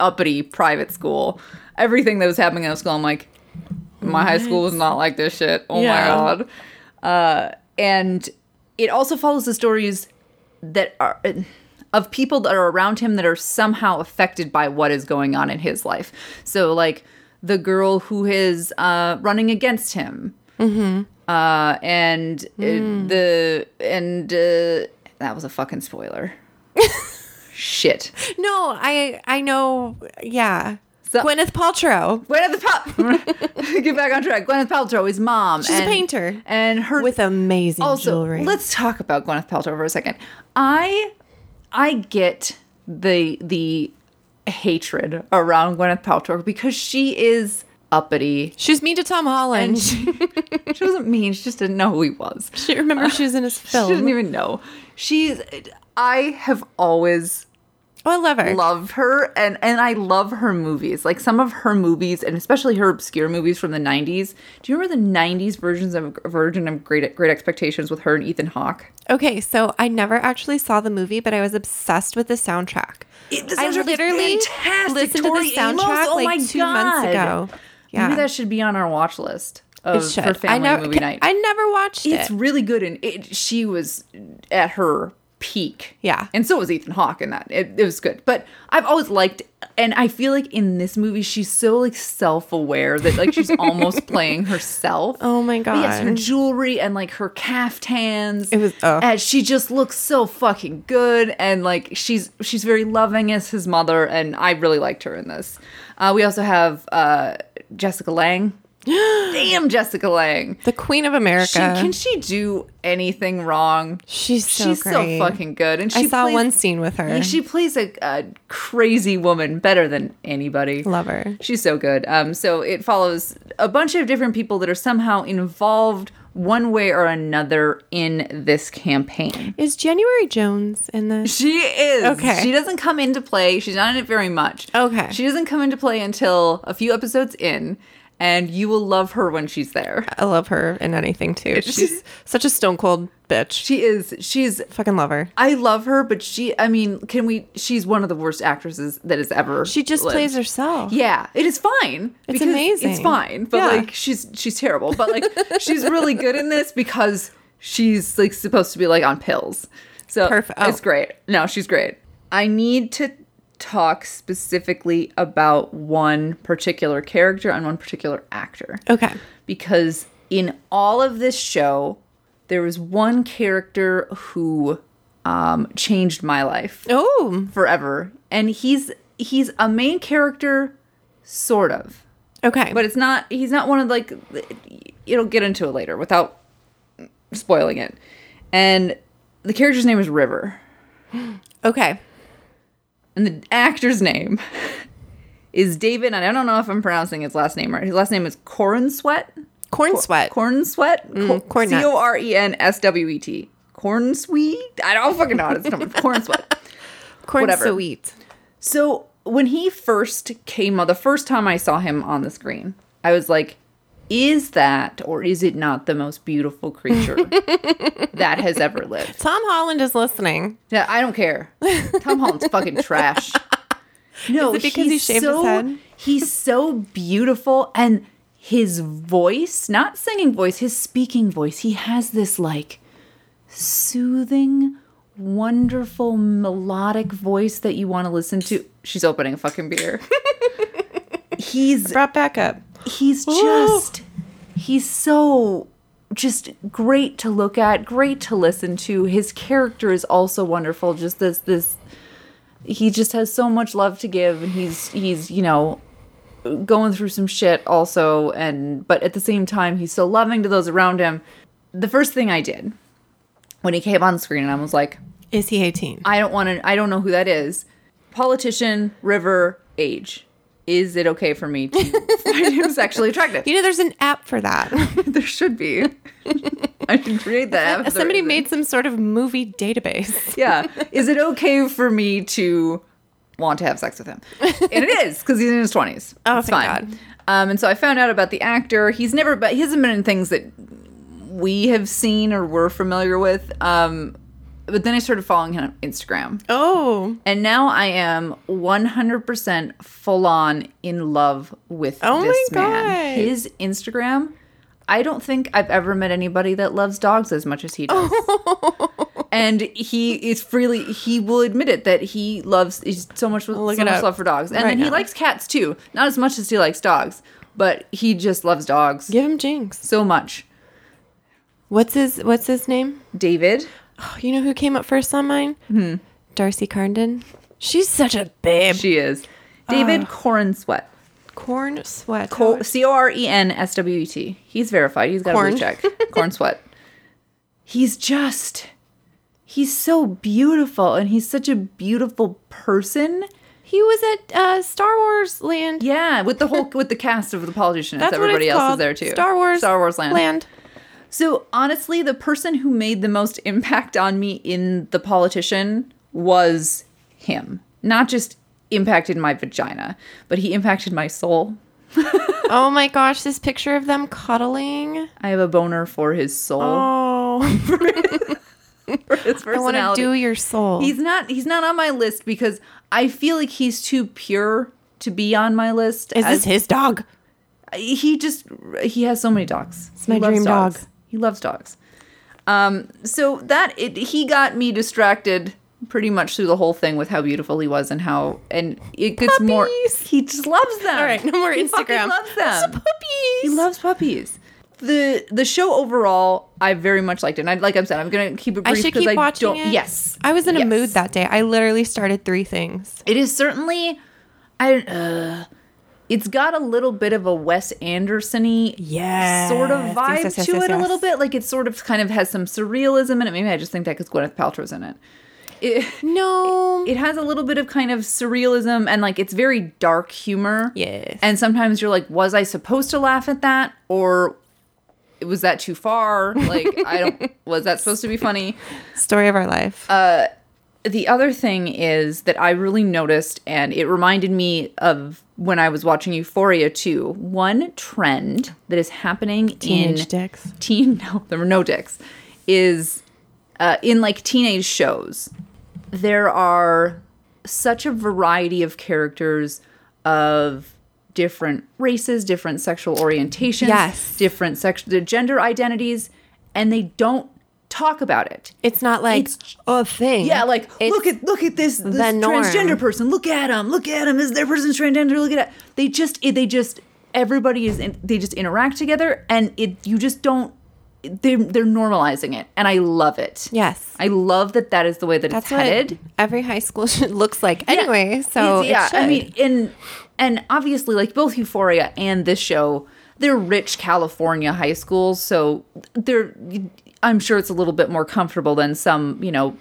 uppity private school. Everything that was happening in the school, I'm like, my high school was not like this shit. Oh my God. And it also follows the stories that are of people that are around him that are somehow affected by what is going on in his life. So like the girl who is running against him. Mm-hmm. That was a fucking spoiler. Shit. No, I know. Yeah. So, Gwyneth Paltrow. Get back on track. Gwyneth Paltrow is mom. She's a painter. And her with amazing jewelry. Let's talk about Gwyneth Paltrow for a second. I get the hatred around Gwyneth Paltrow because she is uppity. She was mean to Tom Holland. She wasn't mean. She just didn't know who he was. She remember she was in his film. She didn't even know. I have always... Oh, I love her. Love her. And I love her movies. Like some of her movies, and especially her obscure movies from the 90s. Do you remember the 90s version of Great Expectations with her and Ethan Hawke? Okay, so I never actually saw the movie, but I was obsessed with the soundtrack. I literally listened to the soundtrack like 2 months ago. Yeah. Maybe that should be on our watch list. for family movie night. I never watched it. It's really good, and she was at her peak. Yeah. And so was Ethan Hawke in that. It was good. But I've always liked, and I feel like in this movie, she's so like self-aware that like she's almost playing herself. Oh my God. But yes, her jewelry and like her caftans. It was, and she just looks so fucking good. And like she's very loving as his mother. And I really liked her in this. We also have Jessica Lange. Damn, Jessica Lange, the Queen of America. Can she do anything wrong? She's great. So fucking good. And I saw one scene with her. She plays a crazy woman better than anybody. Love her. She's so good. So it follows a bunch of different people that are somehow involved one way or another in this campaign. Is January Jones in this? She is. Okay. She doesn't come into play. She's not in it very much. Okay. She doesn't come into play until a few episodes in. And you will love her when she's there. I love her in anything, too. She's such a stone-cold bitch. She is. She's... Fucking love her. I love her, but she's one of the worst actresses that has ever She just lived. Plays herself. Yeah. It is fine. It's amazing. It's fine. But, like, she's terrible. But, like, she's really good in this because she's, like, supposed to be, like, on pills. So perfect. Oh. It's great. No, she's great. I need to talk specifically about one particular character and one particular actor. Okay. Because in all of this show, there was one character who changed my life. Oh. Forever. And he's a main character, sort of. Okay. But he's not one of like, it'll get into it later without spoiling it. And the character's name is River. Okay. And the actor's name is David, and I don't know if I'm pronouncing his last name right. His last name is Cornsweat. Cornsweat. Cornsweat. Cornswet. Cornsweet? I don't fucking know how to say it. Cornsweat. Cornsweet. So when he first came on, the first time I saw him on the screen, I was like, is that or is it not the most beautiful creature that has ever lived? Tom Holland is listening. Yeah, I don't care. Tom Holland's fucking trash. No, is it because he shaved his head? He's so beautiful. And his voice, not singing voice, his speaking voice, he has this like soothing, wonderful, melodic voice that you want to listen to. She's opening a fucking beer. He's brought back up. He's just, he's so just great to look at, great to listen to. His character is also wonderful. Just this, he just has so much love to give. And he's, you know, going through some shit also. But at the same time, he's so loving to those around him. The first thing I did when he came on screen, and I was like, is he 18? I don't know who that is. Politician, River, age. Is it okay for me to find him sexually attractive? You know, there's an app for that. There should be. I can create that app. Somebody made some sort of movie database. Yeah. Is it okay for me to want to have sex with him? And it is, because he's in his 20s. Oh, it's fine. God. And so I found out about the actor. He hasn't been in things that we have seen or were familiar with. But then I started following him on Instagram. Oh. And now I am 100% full-on in love with this man. His Instagram, I don't think I've ever met anybody that loves dogs as much as he does. Oh. And he will admit it, that he loves so much love for dogs. And then he likes cats, too. Not as much as he likes dogs, but he just loves dogs. Give him Jinx. So much. What's his name? David. Oh, you know who came up first on mine? Mm-hmm. Darcy Carndon. She's such a babe. She is. David Cornsweat. Cornsweat. Cornswet. He's verified. He's got a blue check. Cornsweat. He's so beautiful, and he's such a beautiful person. He was at Star Wars Land. Yeah, with the cast of The Politician. That's everybody else is there too. Star Wars Land. So, honestly, the person who made the most impact on me in The Politician was him. Not just impacted my vagina, but he impacted my soul. Oh, my gosh. This picture of them cuddling. I have a boner for his soul. Oh. For his personality. I want to do your soul. He's not on my list because I feel like he's too pure to be on my list. Is this his dog? He has so many dogs. It's my dream dog. He loves dogs. He got me distracted pretty much through the whole thing with how beautiful he was and it gets puppies. More. He just loves them. All right, no more Instagram. He loves them. Puppies. He loves puppies. The show overall, I very much liked it. And like I said, I'm going to keep it brief because I don't. Yes. I was in a mood that day. I literally started 3 things. It is certainly, it's got a little bit of a Wes Anderson-y sort of vibe to it a little bit. Like it sort of kind of has some surrealism in it. Maybe I just think that because Gwyneth Paltrow's in it. It has a little bit of kind of surrealism and like it's very dark humor. Yes. And sometimes you're like, was I supposed to laugh at that? Or was that too far? Like, was that supposed to be funny? Story of our life. The other thing is that I really noticed, and it reminded me of when I was watching Euphoria too, one trend that is happening there were no dicks, is in like teenage shows, there are such a variety of characters of different races, different sexual orientations, different gender identities, and they don't talk about it. It's not like it's a thing. Yeah, like it's look at this transgender person. Look at him. Is their person's transgender? Look at it. They just everybody is. They just interact together, and you just don't. They're normalizing it, and I love it. Yes, I love that is the way that's it's headed. What every high school looks like anyway. So I mean, and obviously, like both Euphoria and this show, they're rich California high schools, so I'm sure it's a little bit more comfortable than some,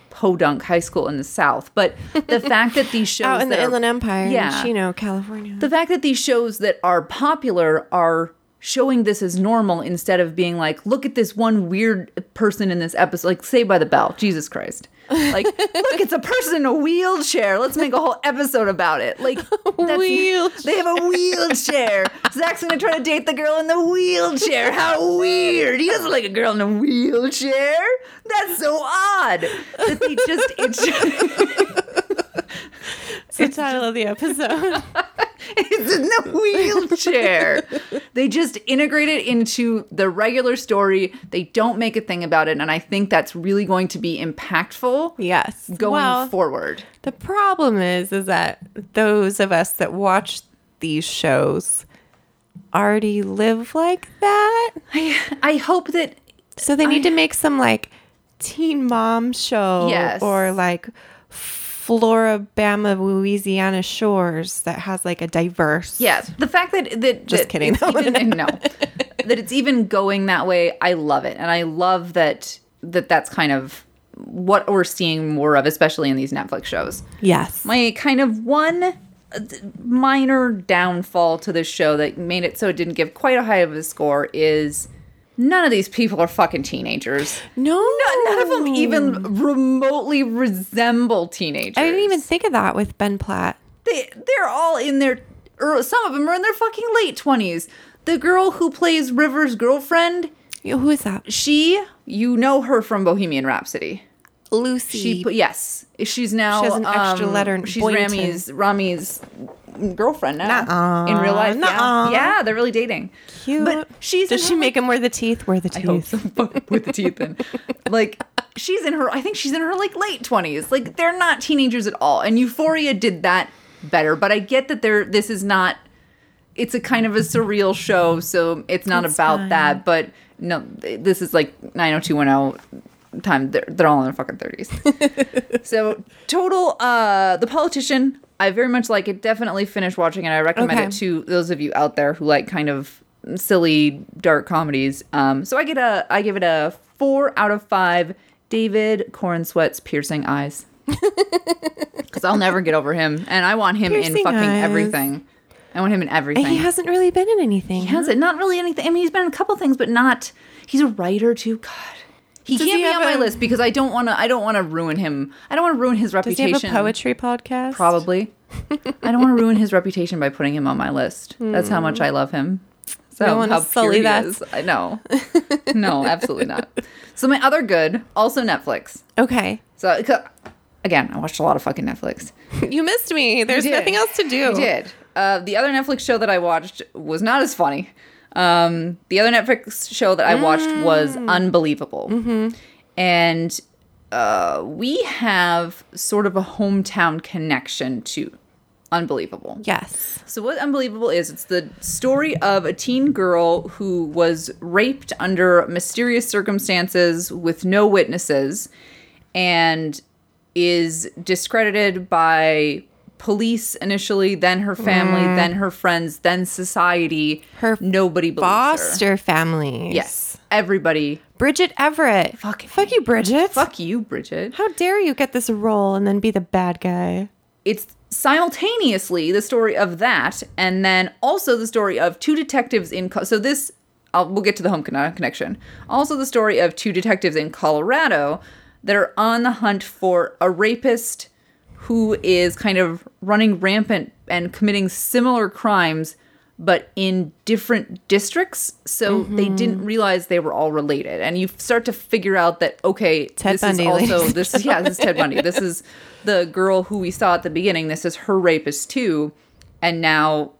podunk high school in the South. But the fact that these shows out in the Inland Empire, Chino, California, the fact that these shows that are popular are showing this as normal instead of being like, look at this one weird person in this episode, like Saved by the Bell, Jesus Christ. Like, look, it's a person in a wheelchair. Let's make a whole episode about it. Like, they have a wheelchair. Zach's going to try to date the girl in the wheelchair. How weird. He doesn't like a girl in a wheelchair. That's so odd. That they just, it's the title of the episode. It's in the wheelchair. They just integrate it into the regular story. They don't make a thing about it. And I think that's really going to be impactful going forward. The problem is that those of us that watch these shows already live like that. I hope that... So they need to make some like Teen Mom show or like... Florabama, Louisiana Shores that has like a diverse. Yes, the fact that just kidding. That it's even going that way, I love it, and I love that that's kind of what we're seeing more of, especially in these Netflix shows. Yes, my kind of one minor downfall to this show that made it so it didn't give quite a high of a score is. None of these people are fucking teenagers. No. None of them even remotely resemble teenagers. I didn't even think of that with Ben Platt. They're all in their... Or some of them are in their fucking late 20s. The girl who plays River's girlfriend... Who is that? She... You know her from Bohemian Rhapsody. Lucy. Yes. She's now... She has an extra letter. She's Rami's girlfriend now in real life. Yeah, they're really dating. Cute. But does she make him wear the teeth? Wear the teeth. I hope so. With the teeth in. Like I think she's in her like late 20s. Like they're not teenagers at all. And Euphoria did that better. But I get that this is not. It's a kind of a surreal show, so it's not about that. But no, this is like 90210. Time they're all in their fucking 30s. So total, The Politician. I very much like it. Definitely finish watching it. I recommend it to those of you out there who like kind of silly dark comedies. So I give it a 4 out of 5. David Cornsweat's piercing eyes. Because I'll never get over him, and I want him piercing in fucking eyes. Everything. I want him in everything. And he hasn't really been in anything. He hasn't. Not really anything. I mean, he's been in a couple things, but not. He's a writer too. God. He can't be on my list because I don't want to ruin him. I don't want to ruin his reputation. Does he have a poetry podcast? Probably. I don't want to ruin his reputation by putting him on my list. That's how much I love him. So no one how pure he is. I know. No, absolutely not. So my other good, also Netflix. Okay. So again, I watched a lot of fucking Netflix. You missed me. There's nothing else to do. I did. The other Netflix show that I watched was not as funny. The other Netflix show that I watched was Unbelievable. Mm-hmm. And we have sort of a hometown connection to Unbelievable. Yes. So what Unbelievable is, it's the story of a teen girl who was raped under mysterious circumstances with no witnesses and is discredited by police initially, then her family, then her friends, then society. Her nobody believes foster families. Yes. Everybody. Bridget Everett. Fuck you, Bridget. Fuck you, Bridget. How dare you get this role and then be the bad guy? It's simultaneously the story of that, and then also the story of two detectives in... we'll get to the home connection. Also the story of two detectives in Colorado that are on the hunt for a rapist who is kind of running rampant and committing similar crimes, but in different districts. So they didn't realize they were all related. And you start to figure out that, okay, this is Ted Bundy. This is the girl who we saw at the beginning. This is her rapist too. And now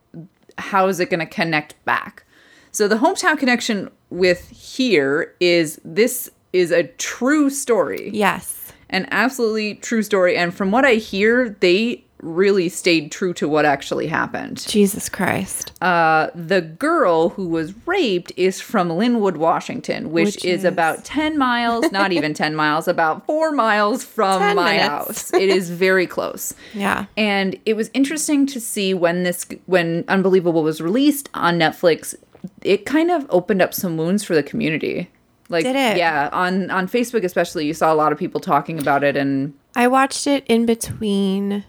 how is it going to connect back? So the hometown connection with here is this is a true story. Yes. An absolutely true story. And from what I hear, they really stayed true to what actually happened. Jesus Christ. The girl who was raped is from Linwood, Washington, which is about 10 miles, not even 10 miles, about 4 miles from my house. It is very close. Yeah. And it was interesting to see when Unbelievable was released on Netflix, it kind of opened up some wounds for the community. Like, did it? Yeah, on Facebook especially, you saw a lot of people talking about it. And I watched it in between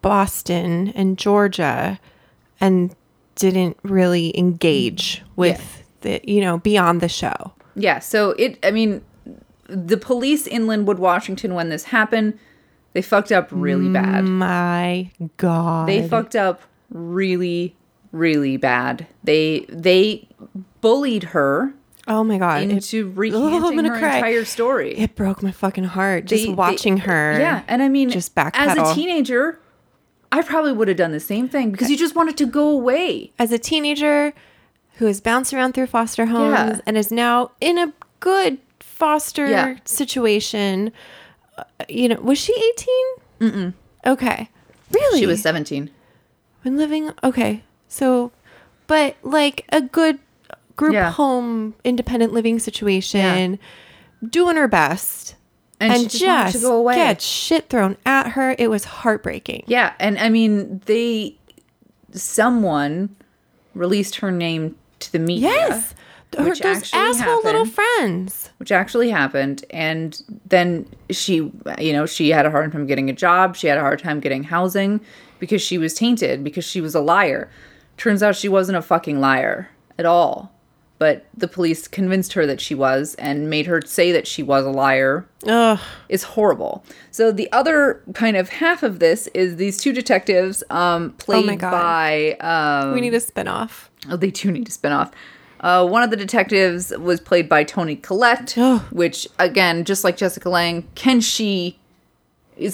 Boston and Georgia and didn't really engage with the, beyond the show. Yeah, so the police in Linwood, Washington, when this happened, they fucked up really bad. My God. They fucked up really, really bad. They bullied her. Oh my God! Into recanting her entire story, it broke my fucking heart. Just watching her. Yeah, and just backpedal. As a teenager, I probably would have done the same thing because you just wanted to go away. As a teenager who has bounced around through foster homes and is now in a good foster situation, was she 18? Mm-mm. Okay, really? She was 17. When living, but like a good group home, independent living situation, doing her best. And she just go away. Get shit thrown at her. It was heartbreaking. Yeah. And someone released her name to the media. Yes. Those asshole little friends. Which actually happened. And then she had a hard time getting a job. She had a hard time getting housing because she was tainted, because she was a liar. Turns out she wasn't a fucking liar at all. But the police convinced her that she was and made her say that she was a liar. Ugh. It's horrible. So the other kind of half of this is these two detectives played by... we need a spinoff. Oh, they do need a spinoff. One of the detectives was played by Toni Collette, which, again, just like Jessica Lange, is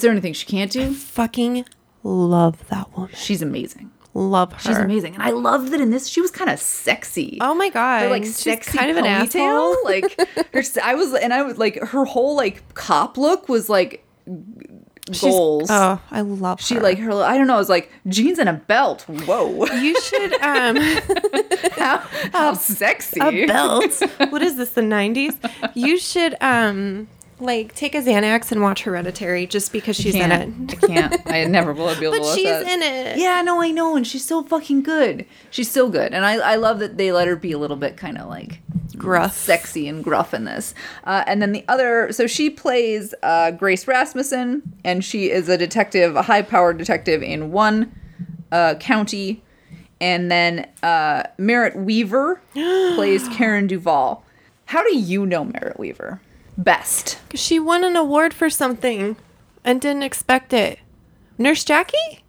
there anything she can't do? I fucking love that woman. She's amazing. Love her. She's amazing. And I love that in this, she was kind of sexy. Oh my God. Her, like, she's sexy kind of ponytail. An asshole. Like, her whole, like, cop look was, like, goals. Oh, I love her. She, like, her, I don't know, it was like, jeans and a belt. Whoa. You should, how sexy. A belt. What is this, the 90s? You should, like, take a Xanax and watch Hereditary just because she's in it. I can't. I never will be able to watch that. But she's in it. Yeah, no, I know. And she's so fucking good. She's so good. And I love that they let her be a little bit kind of like gruff, sexy and gruff in this. And then the other, so she plays Grace Rasmussen, and she is a detective, a high-powered detective in one county. And then Merritt Weaver plays Karen Duvall. How do you know Merritt Weaver? Best. She won an award for something and didn't expect it. Nurse Jackie?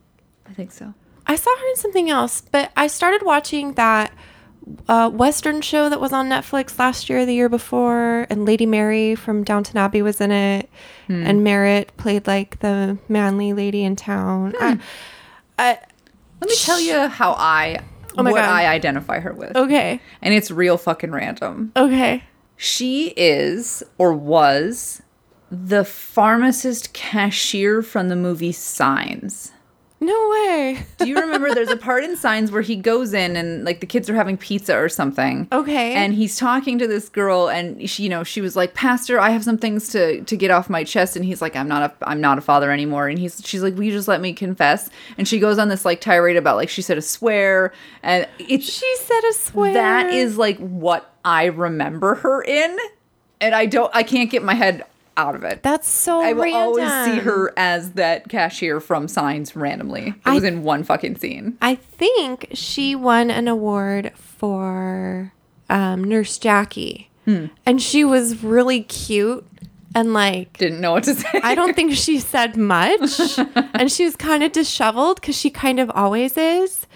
I think so. I saw her in something else, but I started watching that Western show that was on Netflix last year, the year before, and Lady Mary from Downton Abbey was in it, and Merritt played, like, the manly lady in town. Let me tell you how I identify her with. Okay. And it's real fucking random. Okay. She is, or was, the pharmacist cashier from the movie Signs. No way. Do you remember there's a part in Signs where he goes in and like the kids are having pizza or something. Okay. And he's talking to this girl and she, you know, she was like, "Pastor, I have some things to get off my chest." And he's like, "I'm not a father anymore." And she's like, "Will you just let me confess?" And she goes on this like tirade about like she said a swear and she said a swear. That is like what I remember her in, and I can't get my head out of it. That's so random. I will always see her as that cashier from Signs randomly. It was in one fucking scene. I think she won an award for Nurse Jackie. Hmm. And she was really cute and like... Didn't know what to say. I don't think she said much. And she was kind of disheveled because she kind of always is.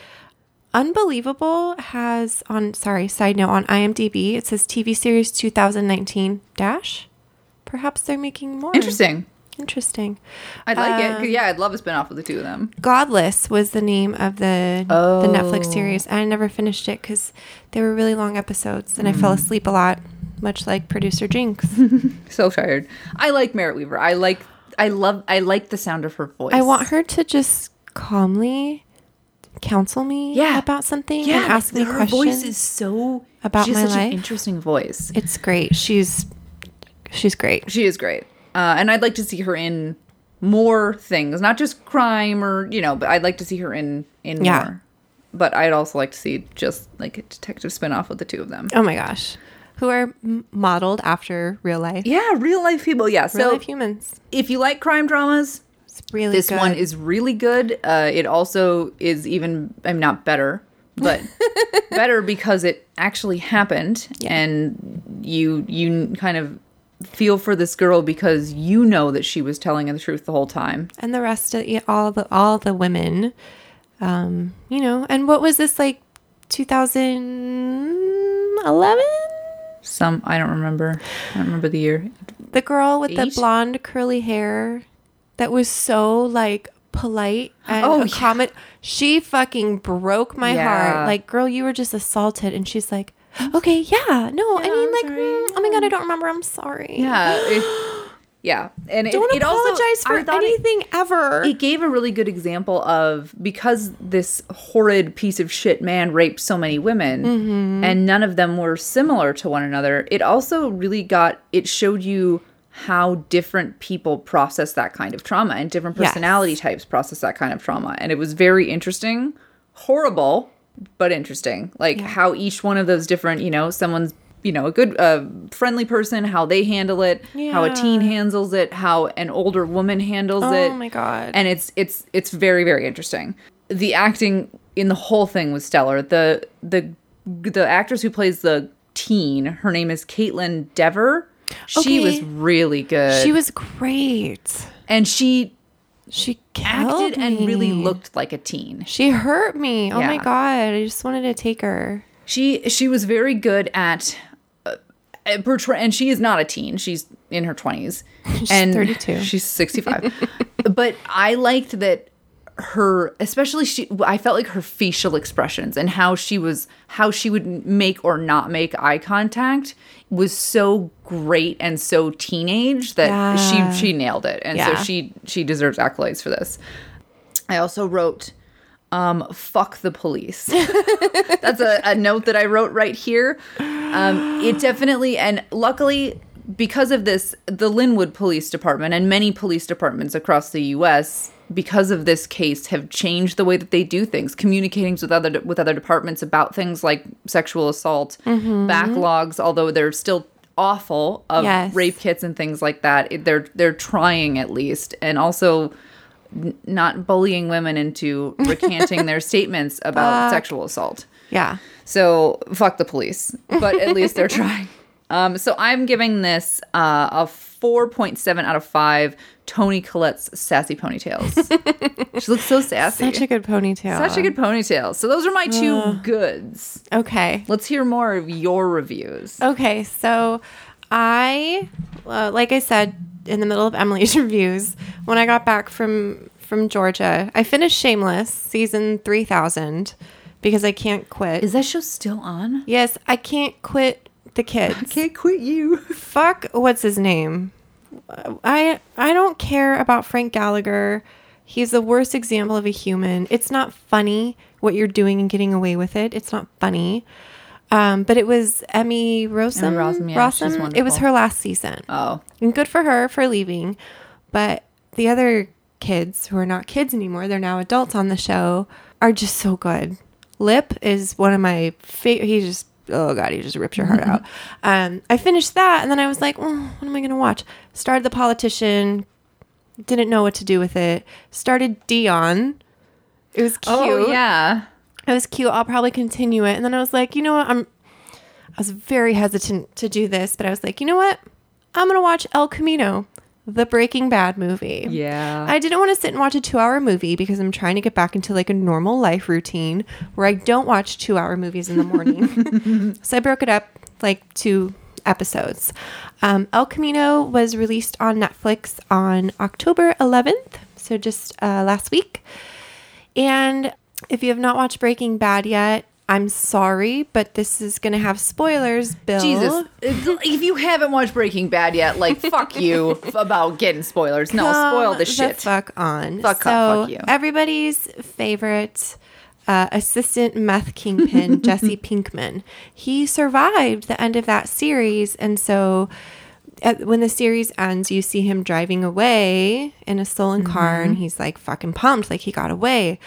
Unbelievable has side note, on IMDb, it says TV series 2019 - Perhaps they're making more. Interesting. I'd like it. 'Cause, yeah, I'd love a spinoff of the two of them. Godless was the name of the Netflix series. I never finished it because they were really long episodes, and I fell asleep a lot, much like producer Jinx. So tired. I like Merritt Weaver. I like the sound of her voice. I want her to just calmly counsel me about something and ask me questions. Her voice is so about my life. She has such an interesting voice. It's great. She's great. She is great. And I'd like to see her in more things, not just crime or, you know, but I'd like to see her in more. But I'd also like to see just like a detective spinoff with the two of them. Oh my gosh. Who are modeled after real life. Yeah, real life people. Yeah. Real life humans. If you like crime dramas, it's really good. This one is really good. It also is not better, but better because it actually happened and you kind of feel for this girl because you know that she was telling the truth the whole time, and the rest of all the women, you know. And what was this, like 2011? I don't remember. I don't remember the year. The girl with the blonde curly hair that was so like polite and she fucking broke my heart. Like, girl, you were just assaulted, and she's like, "Okay, yeah, no, I mean, like, oh my God, I don't remember. I'm sorry." Yeah, and don't apologize for anything ever. It gave a really good example of, because this horrid piece of shit man raped so many women, and none of them were similar to one another. It also really showed you how different people process that kind of trauma, and different personality types process that kind of trauma, and it was very interesting, horrible. But interesting, like how each one of those different, you know, someone's, you know, a good friendly person, how they handle it, how a teen handles it, how an older woman handles it. Oh my God. And it's very, very interesting. The acting in the whole thing was stellar. The actress who plays the teen, her name is Caitlin Dever. She was really good. She was great. And she acted and really looked like a teen. She hurt me. Oh my God. I just wanted to take her. She was very good at portraying, and she is not a teen. She's in her 20s. She's 32. She's 65. But I liked that I felt like her facial expressions and how she would make or not make eye contact was so great and so teenage that she nailed it. And so she deserves accolades for this. I also wrote, fuck the police. That's a note that I wrote right here. It definitely, and luckily because of this, the Linwood Police Department and many police departments across the U.S., because of this case, have changed the way that they do things, communicating with other departments about things like sexual assault, backlogs, although they're still awful, of rape kits and things like that. They're trying at least. And also not bullying women into recanting their statements about sexual assault. Yeah. So fuck the police. But at least they're trying. So I'm giving this a 4.7 out of 5 Toni Collette's sassy ponytails. She looks so sassy. Such a good ponytail. So those are my two goods. Okay. Let's hear more of your reviews. Okay. So I, like I said, in the middle of Emily's reviews, when I got back from from Georgia. I finished Shameless season 3000 because I can't quit. Is that show still on? Yes, I can't quit the kids. I can't quit you. Fuck, what's his name? I don't care about Frank Gallagher. He's the worst example of a human. It's not funny what you're doing and getting away with it. It's not funny. But it was Emmy Rossum. Yeah, it was her last season. Oh. And good for her for leaving. But the other kids who are not kids anymore, they're now adults on the show, are just so good. Lip is one of my favorite. He just, oh God, he just rips your heart out. I finished that and then I was like, oh, what am I going to watch? Started The Politician. Didn't know what to do with it. Started Dion. It was cute. Oh, yeah. It was cute. I'll probably continue it. And then I was like, you know what? I was very hesitant to do this, but I was like, you know what? I'm going to watch El Camino, the Breaking Bad movie. Yeah. I didn't want to sit and watch a 2-hour movie because I'm trying to get back into like a normal life routine where I don't watch 2-hour movies in the morning. So I broke it up like 2 episodes. El Camino was released on Netflix on October 11th. So just last week. And if you have not watched Breaking Bad yet, I'm sorry, but this is going to have spoilers, Bill. Jesus. If you haven't watched Breaking Bad yet, like, fuck you about getting spoilers. No, spoil the shit. Fuck on. Fuck up, fuck you. Everybody's favorite assistant meth kingpin, Jesse Pinkman, he survived the end of that series. And so when the series ends, you see him driving away in a stolen car, and he's, like, fucking pumped. Like, he got away.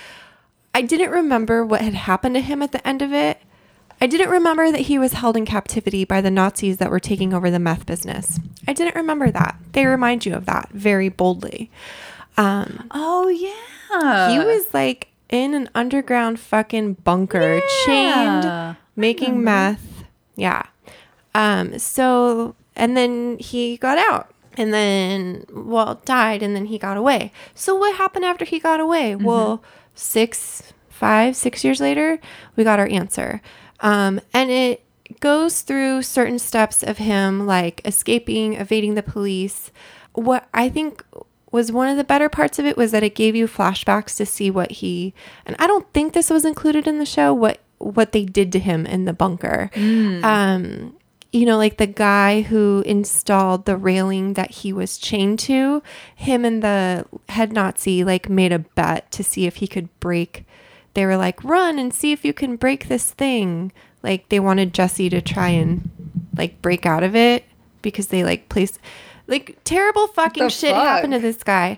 I didn't remember what had happened to him at the end of it. I didn't remember that he was held in captivity by the Nazis that were taking over the meth business. I didn't remember that. They remind you of that very boldly. Oh, yeah. He was like in an underground fucking bunker, chained, making meth. Yeah. So, and then he got out. And then, well, died, and then he got away. So what happened after he got away? Well, 6 years later, we got our answer. And it goes through certain steps of him, like escaping, evading the police. What I think was one of the better parts of it was that it gave you flashbacks to see what he, and I don't think this was included in the show, what they did to him in the bunker. You know, like the guy who installed the railing that he was chained to, him and the head Nazi, like, made a bet to see if he could break. They were like, run and see if you can break this thing. Like, they wanted Jesse to try and, like, break out of it because they, like, placed, like, terrible fucking shit happened to this guy.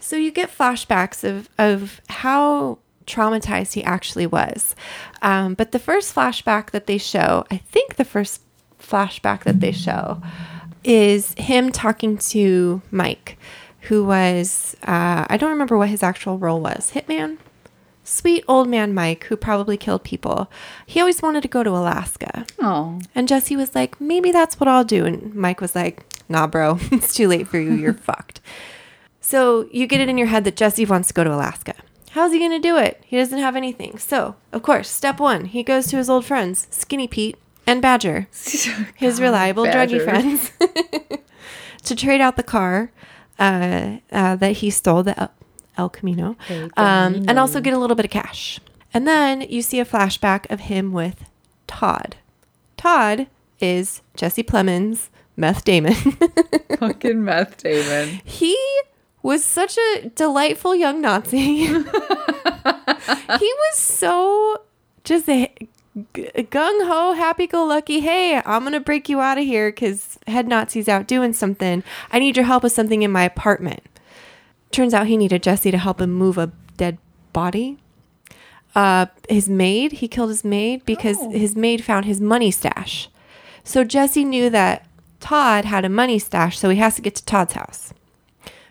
So you get flashbacks of how traumatized he actually was. But the first flashback that they show, I think the first flashback that they show is him talking to Mike, who was I don't remember what his actual role was. Hitman? Sweet old man Mike, who probably killed people. He always wanted to go to Alaska. Oh. And Jesse was like, maybe that's what I'll do. And Mike was like, nah, bro, it's too late for you. You're fucked. So you get it in your head that Jesse wants to go to Alaska. How's he going to do it? He doesn't have anything. So, of course, step one, he goes to his old friends, Skinny Pete and Badger, his reliable druggy friends, to trade out the car that he stole, the El Camino, and also get a little bit of cash. And then you see a flashback of him with Todd. Todd is Jesse Plemons, Meth Damon. Fucking Meth Damon. He was such a delightful young Nazi. He was so just a gung-ho, happy-go-lucky, hey, I'm going to break you out of here because head Nazi's out doing something. I need your help with something in my apartment. Turns out he needed Jesse to help him move a dead body. His maid, he killed his maid because his maid found his money stash. So Jesse knew that Todd had a money stash, so he has to get to Todd's house.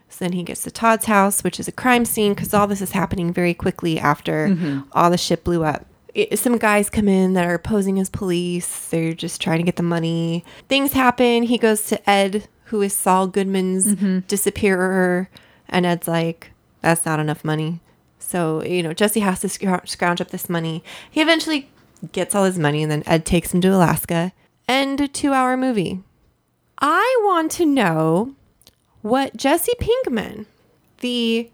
So then he gets to Todd's house, which is a crime scene because all this is happening very quickly after all the shit blew up. Some guys come in that are posing as police. They're just trying to get the money. Things happen. He goes to Ed, who is Saul Goodman's disappearer. And Ed's like, that's not enough money. So, you know, Jesse has to scrounge up this money. He eventually gets all his money, and then Ed takes him to Alaska. End a 2-hour movie. I want to know what Jesse Pinkman, the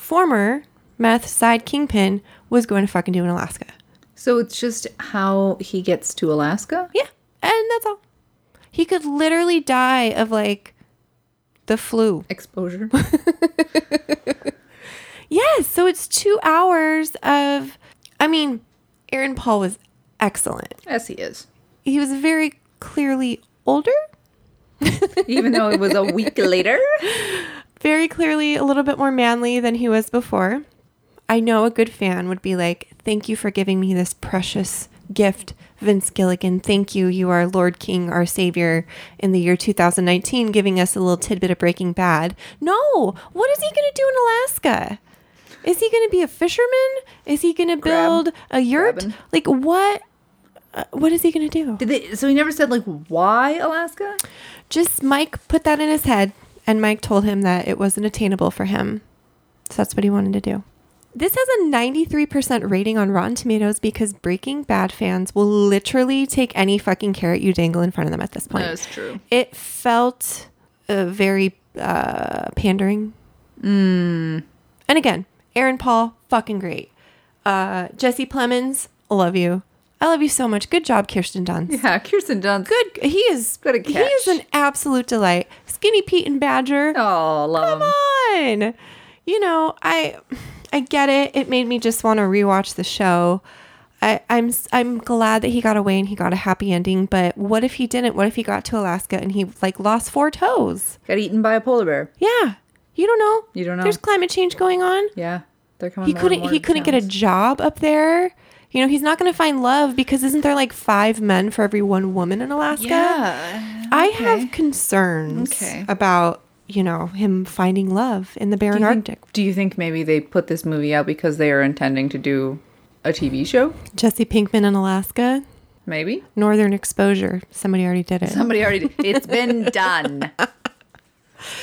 former meth side kingpin was going to fucking do in Alaska. So it's just how he gets to Alaska? Yeah. And that's all. He could literally die of, like, the flu. Exposure. Yes. So it's 2 hours of, I mean, Aaron Paul was excellent. Yes, he is. He was very clearly older. Even though it was a week later. Very clearly a little bit more manly than he was before. I know a good fan would be like, thank you for giving me this precious gift, Vince Gilligan. Thank you. You are Lord King, our savior in the year 2019, giving us a little tidbit of Breaking Bad. No. What is he going to do in Alaska? Is he going to be a fisherman? Is he going to build a yacht? Grabbing. Like, what is he going to do? So he never said, like, why Alaska? Just Mike put that in his head, and Mike told him that it wasn't attainable for him. So that's what he wanted to do. This has a 93% rating on Rotten Tomatoes because Breaking Bad fans will literally take any fucking carrot you dangle in front of them at this point. That's true. It felt very pandering. Mm. And again, Aaron Paul, fucking great. Jesse Plemons, I love you. I love you so much. Good job, Kirsten Dunst. Yeah, Kirsten Dunst. Good. He is an absolute delight. Skinny Pete and Badger. Oh, love him. Come on. You know, I get it. It made me just want to rewatch the show. I'm glad that he got away and he got a happy ending. But what if he didn't? What if he got to Alaska and he lost 4 toes? Got eaten by a polar bear. Yeah, you don't know. There's climate change going on. Yeah, they're coming. He couldn't get a job up there. You know, he's not going to find love because isn't there like 5 men for every 1 woman in Alaska? Yeah, okay. I have concerns about. You know, him finding love in the barren Arctic. Do you think maybe they put this movie out because they are intending to do a TV show? Jesse Pinkman in Alaska? Maybe. Northern Exposure. Somebody already did it. It's been done.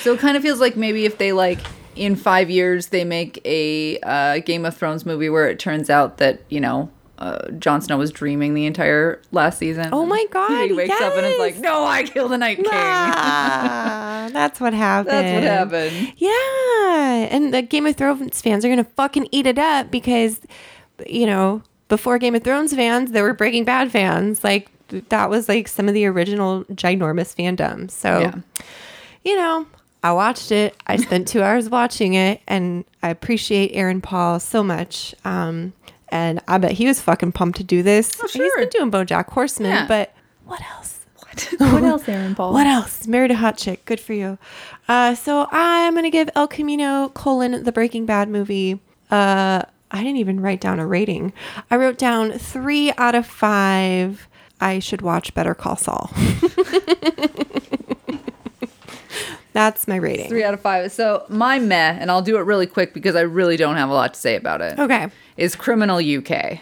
So it kind of feels like maybe if they, like, in 5 years, they make a Game of Thrones movie where it turns out that, you know, Jon Snow was dreaming the entire last season. Oh my God! He wakes up and is like, "No, I killed the Night King." Ah, that's what happened. Yeah, and the Game of Thrones fans are gonna fucking eat it up because, you know, before Game of Thrones fans, there were Breaking Bad fans. Like that was like some of the original ginormous fandom. So, you know, I watched it. I spent 2 hours watching it, and I appreciate Aaron Paul so much. And I bet he was fucking pumped to do this. Oh, sure. He's been doing BoJack Horseman, but what else? What else, Aaron Paul? What else? Married a hot chick. Good for you. So I'm going to give El Camino : the Breaking Bad movie. I didn't even write down a rating. I wrote down 3 out of 5. I should watch Better Call Saul. That's my rating. It's 3 out of 5. So my meh, and I'll do it really quick because I really don't have a lot to say about it. Okay. Is Criminal UK.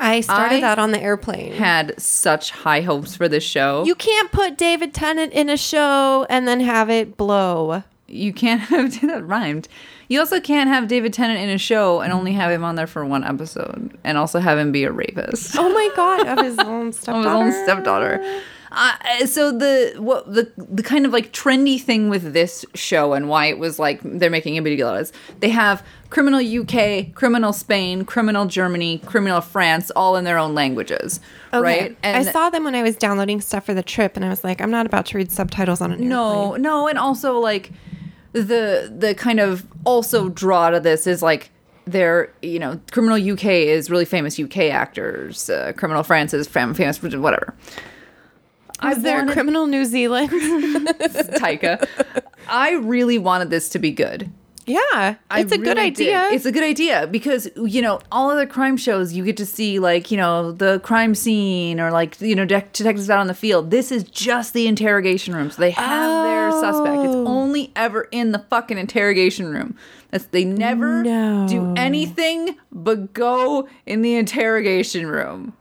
I started that on the airplane. Had such high hopes for this show. You can't put David Tennant in a show and then have it blow. You can't have that rhymed. You also can't have David Tennant in a show and only have him on there for 1 episode and also have him be a rapist. Oh my God, of his own stepdaughter. So the kind of like trendy thing with this show and why it was like they're making a big deal out of is they have Criminal UK, Criminal Spain, Criminal Germany, Criminal France, all in their own languages, right? And I saw them when I was downloading stuff for the trip, and I was like, I'm not about to read subtitles on an airplane. No, and also like the kind of also draw to this is like. They're, you know, Criminal UK is really famous UK actors. Criminal France is famous, whatever. Is there Criminal New Zealand? Taika. I really wanted this to be good. Yeah, it's a good idea. It's a good idea because, you know, all other crime shows, you get to see, like, you know, the crime scene or, like, you know, detectives out on the field. This is just the interrogation room. So they have their suspect. It's only ever in the fucking interrogation room. They never do anything but go in the interrogation room.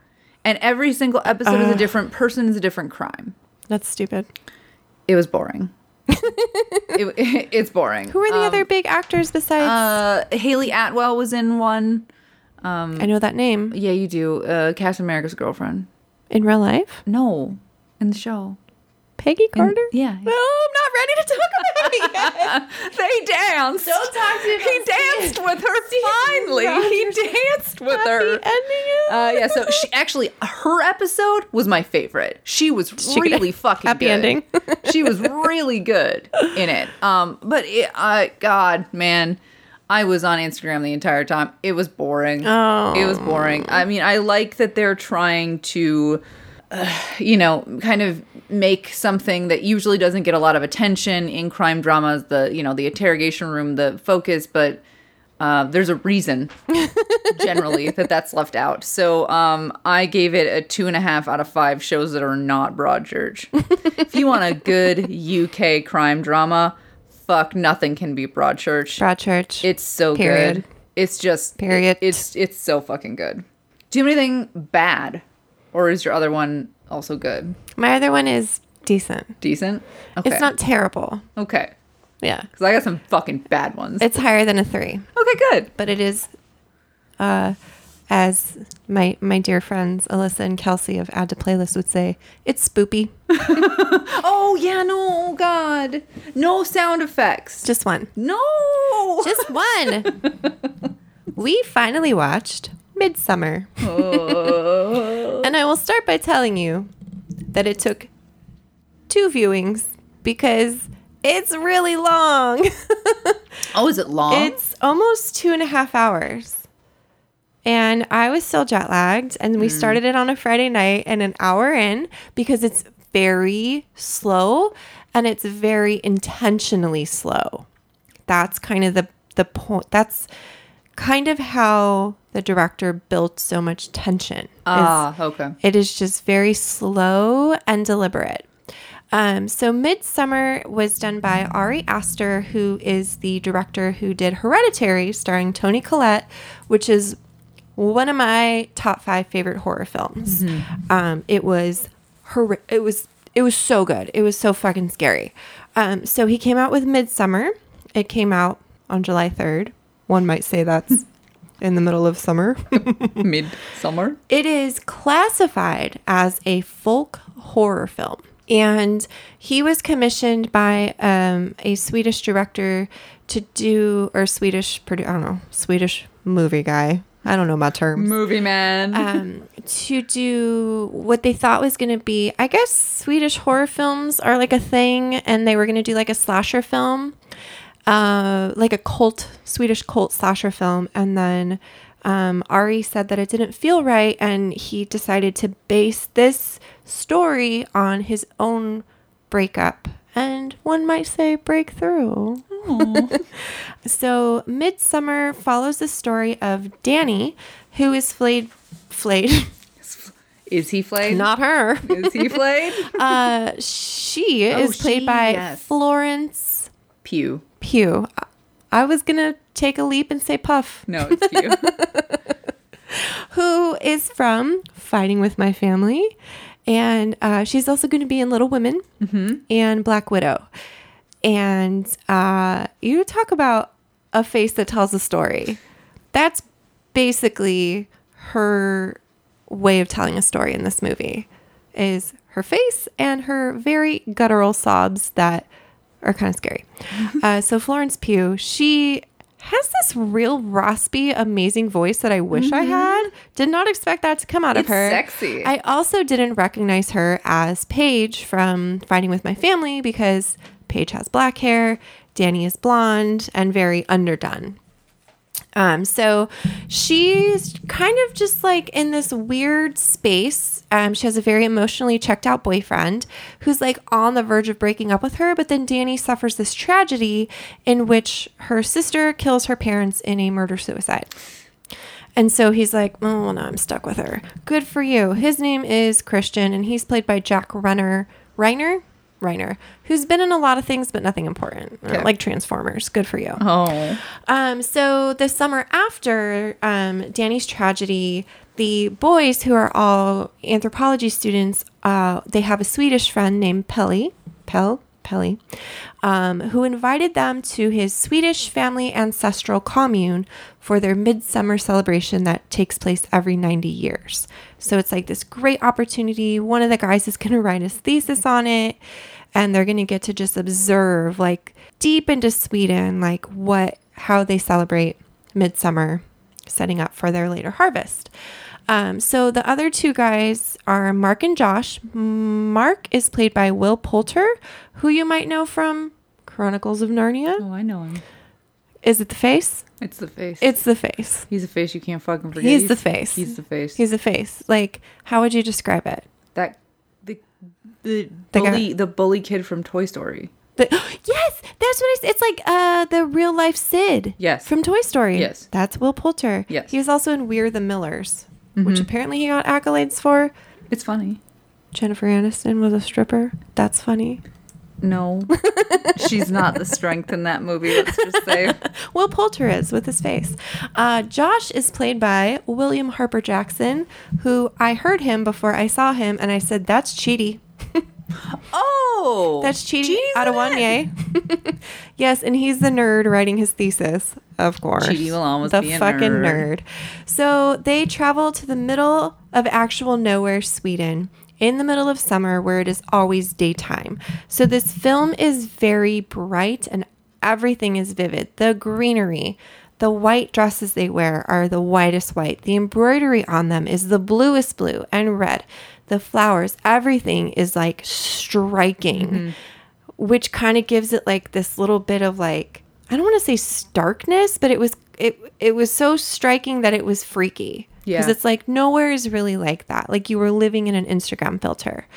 And every single episode is a different person, is a different crime. That's stupid. It was boring. It's boring. Who were the other big actors besides? Haley Atwell was in one. I know that name. Yeah, you do. Captain America's girlfriend. In real life? No, in the show. Peggy Carter? And, yeah. No, I'm not ready to talk about it yet. They danced. Don't talk to me. He danced with her finally. He danced with her. Yeah, so she, actually, her episode was my favorite. She was really fucking happy good. Ending. She was really good in it. But, God, man. I was on Instagram the entire time. It was boring. Oh. It was boring. I mean, I like that they're trying to, you know, kind of make something that usually doesn't get a lot of attention in crime dramas, the, you know, the interrogation room, the focus, but there's a reason generally that that's left out. So I gave it a 2.5 out of 5 shows that are not Broadchurch. If you want a good UK crime drama, fuck, nothing can be Broadchurch. Broadchurch. It's so good. It's just... Period. It's so fucking good. Do you have anything bad? Or is your other one also good? My other one is decent. Decent? Okay. It's not terrible. Okay. Yeah. Because I got some fucking bad ones. It's higher than a 3. Okay, good. But it is, as my dear friends Alyssa and Kelsey of Add to Playlist would say, it's spoopy. Oh, yeah, no, God. No sound effects. Just one. No. Just one. We finally watched Midsommar. Oh. And I will start by telling you that it took 2 viewings because it's really long. Oh, is it long? It's almost 2.5 hours. And I was still jet lagged, and we started it on a Friday night, and an hour in, because it's very slow and it's very intentionally slow. That's kind of the point. That's kind of how the director built so much tension. Okay. It is just very slow and deliberate. So Midsommar was done by Ari Aster, who is the director who did Hereditary, starring Toni Collette, which is one of my top 5 favorite horror films. Mm-hmm. It was so good. It was so fucking scary. So he came out with Midsommar. It came out on July 3rd. One might say that's in the middle of summer. Midsommar. It is classified as a folk horror film. And he was commissioned by a Swedish director to do, or Swedish movie guy. I don't know my terms. Movie man. To do what they thought was going to be, I guess Swedish horror films are like a thing, and they were going to do like a slasher film, like a cult, Swedish cult slasher film. And then Ari said that it didn't feel right, and he decided to base this story on his own breakup. And one might say breakthrough. So Midsommar follows the story of Danny, who is flayed. Is he flayed? Not her. Is he flayed? She is played by Florence Pugh. I was going to take a leap and say Puff. No, it's Pugh. Who is from Fighting With My Family. And she's also going to be in Little Women and Black Widow. And you talk about a face that tells a story. That's basically her way of telling a story in this movie, is her face and her very guttural sobs that are kind of scary. So Florence Pugh, she has this real raspy, amazing voice that I wish I had. Did not expect that to come out of her. It's sexy. I also didn't recognize her as Paige from Fighting With My Family because Paige has black hair, Danny is blonde, and very underdone. So she's kind of just like in this weird space. She has a very emotionally checked out boyfriend who's like on the verge of breaking up with her. But then Danny suffers this tragedy in which her sister kills her parents in a murder-suicide. And so he's like, oh, well, no, I'm stuck with her. Good for you. His name is Christian, and he's played by Jack Reiner, who's been in a lot of things but nothing important, like Transformers. Good for you. Oh. So the summer after Danny's tragedy, the boys, who are all anthropology students, they have a Swedish friend named Pelli. Pell? Pelly, who invited them to his Swedish family ancestral commune for their Midsommar celebration that takes place every 90 years. So it's like this great opportunity. One of the guys is going to write his thesis on it, and they're going to get to just observe, like, deep into Sweden, like how they celebrate Midsommar, setting up for their later harvest. So the other two guys are Mark and Josh. Mark is played by Will Poulter, who you might know from Chronicles of Narnia. Oh, I know him. Is it the face? It's the face. It's the face. He's a face you can't fucking forget. He's the face. He's the face. He's the face. Like, how would you describe it? That the bully kid from Toy Story. Yes, that's what it's like. The real life Sid. Yes. From Toy Story. Yes. That's Will Poulter. Yes. He was also in We're the Millers, mm-hmm. which apparently he got accolades for. It's funny. Jennifer Aniston was a stripper. That's funny. No, she's not the strength in that movie. Let's just say Will Poulter is with his face. Josh is played by William Harper Jackson, who I heard him before I saw him, and I said, "That's Chidi." Oh, that's Chidi Adewanye. Yes, and he's the nerd writing his thesis, of course. Chidi will always be a fucking nerd. So they travel to the middle of actual nowhere, Sweden, in the middle of summer, where it is always daytime. So this film is very bright and everything is vivid. The greenery, the white dresses they wear are the whitest white. The embroidery on them is the bluest blue and red. The flowers, everything is like striking, mm-hmm. which kind of gives it like this little bit of like, I don't want to say starkness, but it was so striking that it was freaky. Yeah. Because it's like nowhere is really like that. Like you were living in an Instagram filter.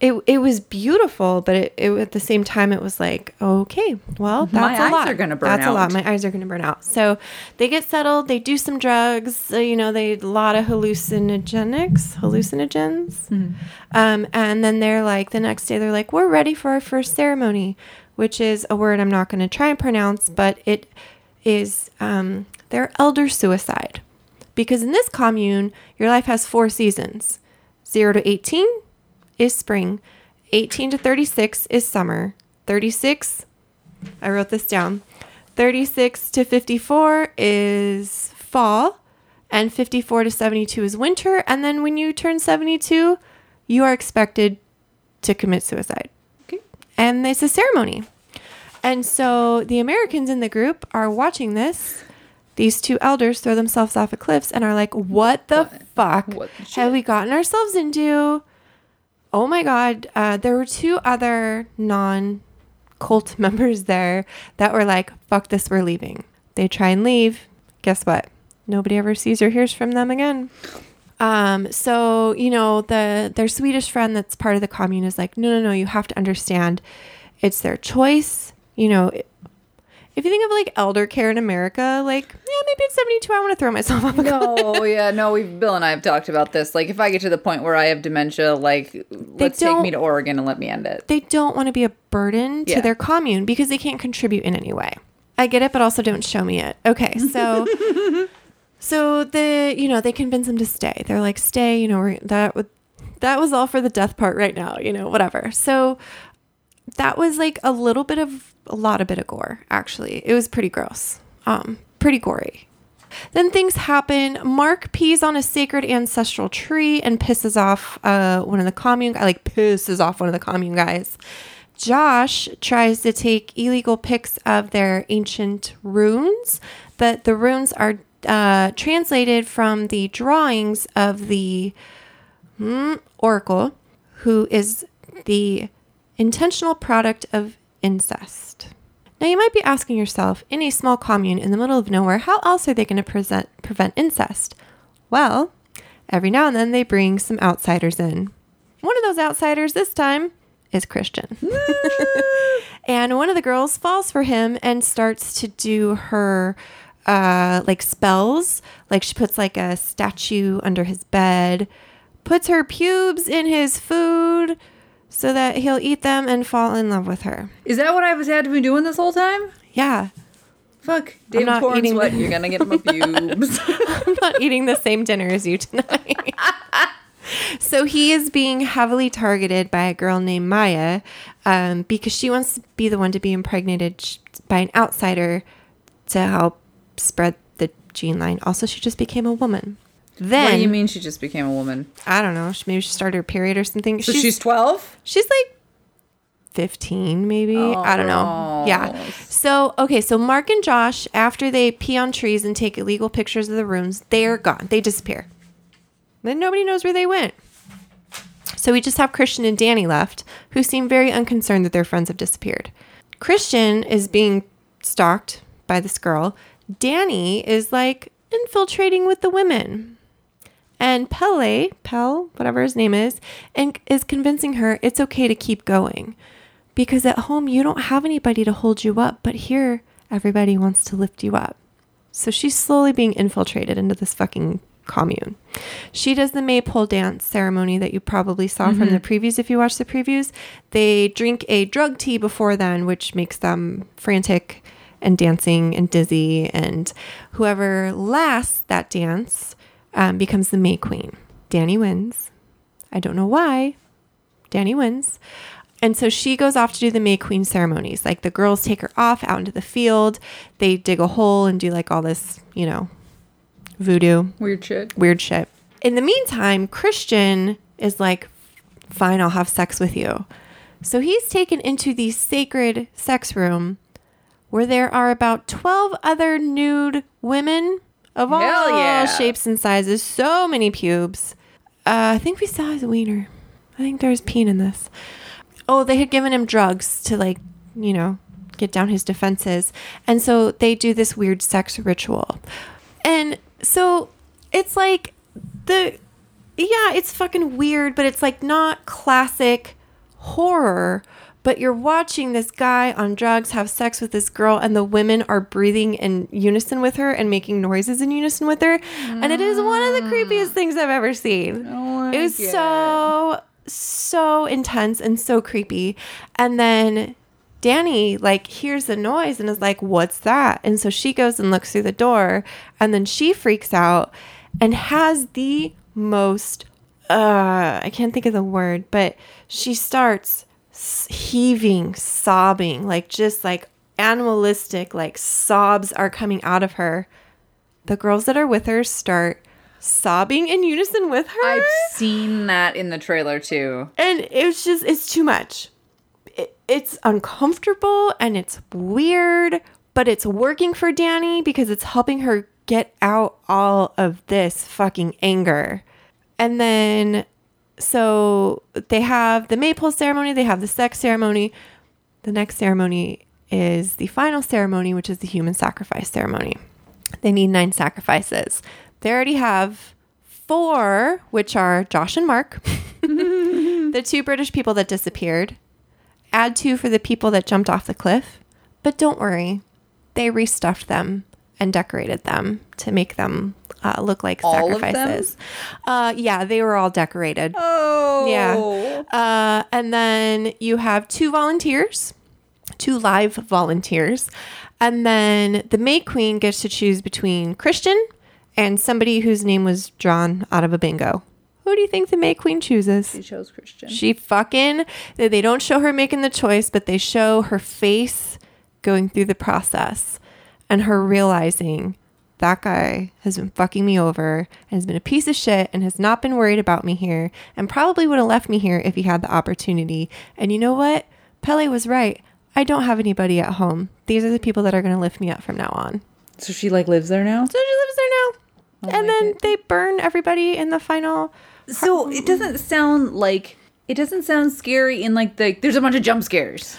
It was beautiful, but it at the same time it was like, okay, well, that's a lot. My eyes are going to burn out. That's a lot. My eyes are going to burn out. So they get settled. They do some drugs. So, you know, a lot of hallucinogens. Mm-hmm. And then they're like, the next day they're like, we're ready for our first ceremony, which is a word I'm not going to try and pronounce, but it is their elder suicide. Because in this commune, your life has 4 seasons. 0 to 18 is spring. 18 to 36 is summer. 36, I wrote this down. 36 to 54 is fall. And 54 to 72 is winter. And then when you turn 72, you are expected to commit suicide. Okay. And it's a ceremony. And so the Americans in the group are watching this. These two elders throw themselves off of cliffs and are like, what the fuck have we gotten ourselves into? Oh my God. There were 2 other non-cult members there that were like, fuck this, we're leaving. They try and leave. Guess what? Nobody ever sees or hears from them again. So, you know, their Swedish friend that's part of the commune is like, no, you have to understand. It's their choice. You know, if you think of like elder care in America, like, yeah, maybe at 72, I want to throw myself off. No, yeah, no, Bill and I have talked about this. Like, if I get to the point where I have dementia, like, let's take me to Oregon and let me end it. They don't want to be a burden to their commune because they can't contribute in any way. I get it, but also don't show me it. Okay, so, they convince them to stay. They're like, stay, you know, that was all for the death part right now, you know, whatever. So that was like a lot of gore, actually. It was pretty gross. Pretty gory. Then things happen. Mark pees on a sacred ancestral tree and pisses off one of the commune guys. Like, pisses off one of the commune guys. Josh tries to take illegal pics of their ancient runes, but the runes are translated from the drawings of the oracle, who is the intentional product of incest. Now, you might be asking yourself, in a small commune in the middle of nowhere, how else are they going to prevent incest? Well, every now and then they bring some outsiders in. One of those outsiders this time is Christian. And one of the girls falls for him and starts to do her like spells. Like she puts like a statue under his bed, puts her pubes in his food, so that he'll eat them and fall in love with her. Is that what I had to be doing this whole time? Yeah. Fuck. David Cornsweat, you're going to get my pubes. I'm not eating the same dinner as you tonight. So he is being heavily targeted by a girl named Maya because she wants to be the one to be impregnated by an outsider to help spread the gene line. Also, she just became a woman. Then, what do you mean she just became a woman? I don't know. Maybe she started her period or something. So she's 12? She's like 15 maybe. Oh, I don't know. Yeah. So, okay. So Mark and Josh, after they pee on trees and take illegal pictures of the rooms, they're gone. They disappear. Then nobody knows where they went. So we just have Christian and Danny left, who seem very unconcerned that their friends have disappeared. Christian is being stalked by this girl. Danny is like infiltrating with the women. And Pell, whatever his name is, and is convincing her it's okay to keep going because at home you don't have anybody to hold you up, but here everybody wants to lift you up. So she's slowly being infiltrated into this fucking commune. She does the maypole dance ceremony that you probably saw from the previews if you watched the previews. They drink a drug tea before then, which makes them frantic and dancing and dizzy, and whoever lasts that dance becomes the May Queen. Danny wins. I don't know why. Danny wins. And so she goes off to do the May Queen ceremonies. Like the girls take her off out into the field. They dig a hole and do like all this, you know, voodoo. Weird shit. In the meantime, Christian is like, fine, I'll have sex with you. So he's taken into the sacred sex room where there are about 12 other nude women of all shapes and sizes. So many pubes. I think we saw his wiener. I think there was peen in this. Oh, they had given him drugs to like, you know, get down his defenses. And so they do this weird sex ritual. And so it's like it's fucking weird, but it's like not classic horror. But you're watching this guy on drugs have sex with this girl, and the women are breathing in unison with her and making noises in unison with her. And it is one of the creepiest things I've ever seen. It was so intense and so creepy. And then Danny like hears the noise and is like, what's that? And so she goes and looks through the door, and then she freaks out and has the most I can't think of the word, but she starts heaving, sobbing, like just like animalistic, like sobs are coming out of her. The girls that are with her start sobbing in unison with her. I've seen that in the trailer too. And it's just, it's too much. It's uncomfortable and it's weird, but it's working for Danny because it's helping her get out all of this fucking anger. And then, so they have the maypole ceremony, they have the sex ceremony. The next ceremony is the final ceremony, which is the human sacrifice ceremony. They need 9 sacrifices. They already have 4, which are Josh and Mark, the 2 British people that disappeared. Add 2 for the people that jumped off the cliff. But don't worry, they restuffed them and decorated them to make them look like all sacrifices. Yeah, they were all decorated. Oh. Yeah. And then you have 2 volunteers, 2 live volunteers. And then the May Queen gets to choose between Christian and somebody whose name was drawn out of a bingo. Who do you think the May Queen chooses? She chose Christian. She fucking, they don't show her making the choice, but they show her face going through the process and her realizing that guy has been fucking me over and has been a piece of shit and has not been worried about me here and probably would have left me here if he had the opportunity. And you know what? Pelle was right. I don't have anybody at home. These are the people that are going to lift me up from now on. So she like lives there now? So she lives there now. Oh, and then they burn everybody in the final... So it doesn't sound scary in like the, there's a bunch of jump scares.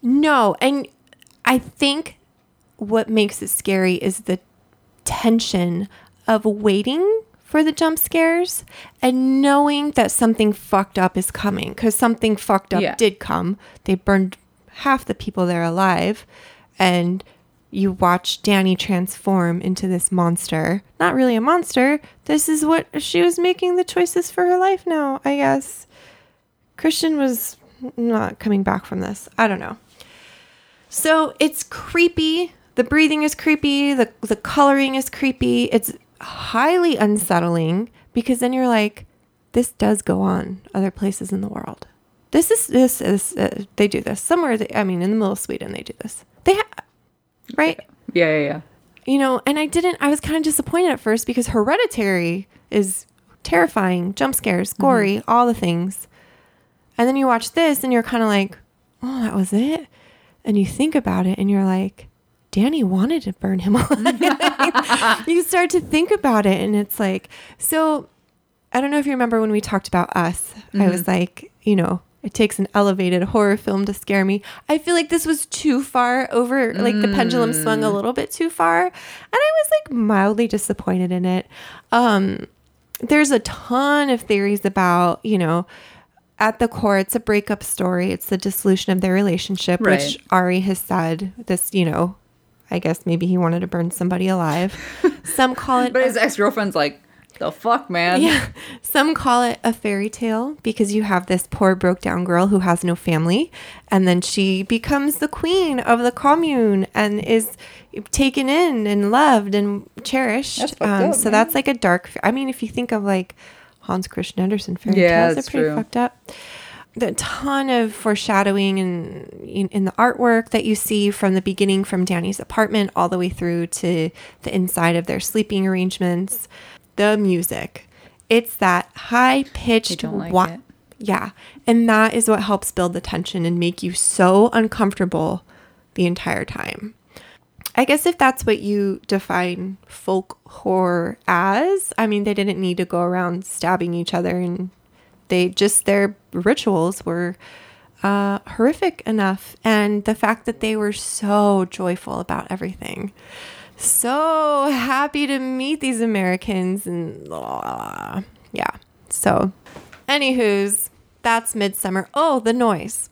No. And I think what makes it scary is the tension of waiting for the jump scares and knowing that something fucked up is coming, because something fucked up did come. They burned half the people there alive, and you watch Danny transform into this monster. Not really a monster. This is what she was making the choices for her life now, I guess. Christian was not coming back from this. I don't know. So it's creepy. The breathing is creepy. The coloring is creepy. It's highly unsettling because then you're like, this does go on other places in the world. They do this somewhere. In the middle of Sweden, they do this. Right? Yeah. You know, and I was kind of disappointed at first because Hereditary is terrifying, jump scares, gory, mm-hmm. all the things. And then you watch this and you're kind of like, oh, that was it? And you think about it and you're like, Danny wanted to burn him alive. You start to think about it and it's like, so I don't know if you remember when we talked about Us. Mm-hmm. I was like, it takes an elevated horror film to scare me. I feel like this was too far over, like the pendulum swung a little bit too far. And I was like mildly disappointed in it. There's a ton of theories about, at the core, it's a breakup story. It's the dissolution of their relationship, right, which Ari has said this, I guess maybe he wanted to burn somebody alive. Some call it... But his ex-girlfriend's like, the fuck, man? Yeah. Some call it a fairy tale because you have this poor broke down girl who has no family. And then she becomes the queen of the commune and is taken in and loved and cherished. That's fucked up, so man. That's like a dark... if you think of like Hans Christian Andersen fairy tales, they're pretty true. Fucked up. A ton of foreshadowing in the artwork that you see from the beginning, from Danny's apartment all the way through to the inside of their sleeping arrangements. The music, it's that high-pitched it. Yeah, and that is what helps build the tension and make you so uncomfortable the entire time. I guess if that's what you define folk horror as, they didn't need to go around stabbing each other, and their rituals were horrific enough, and the fact that they were so joyful about everything. So happy to meet these Americans and yeah. So anywho's, that's Midsommar. Oh, the noise.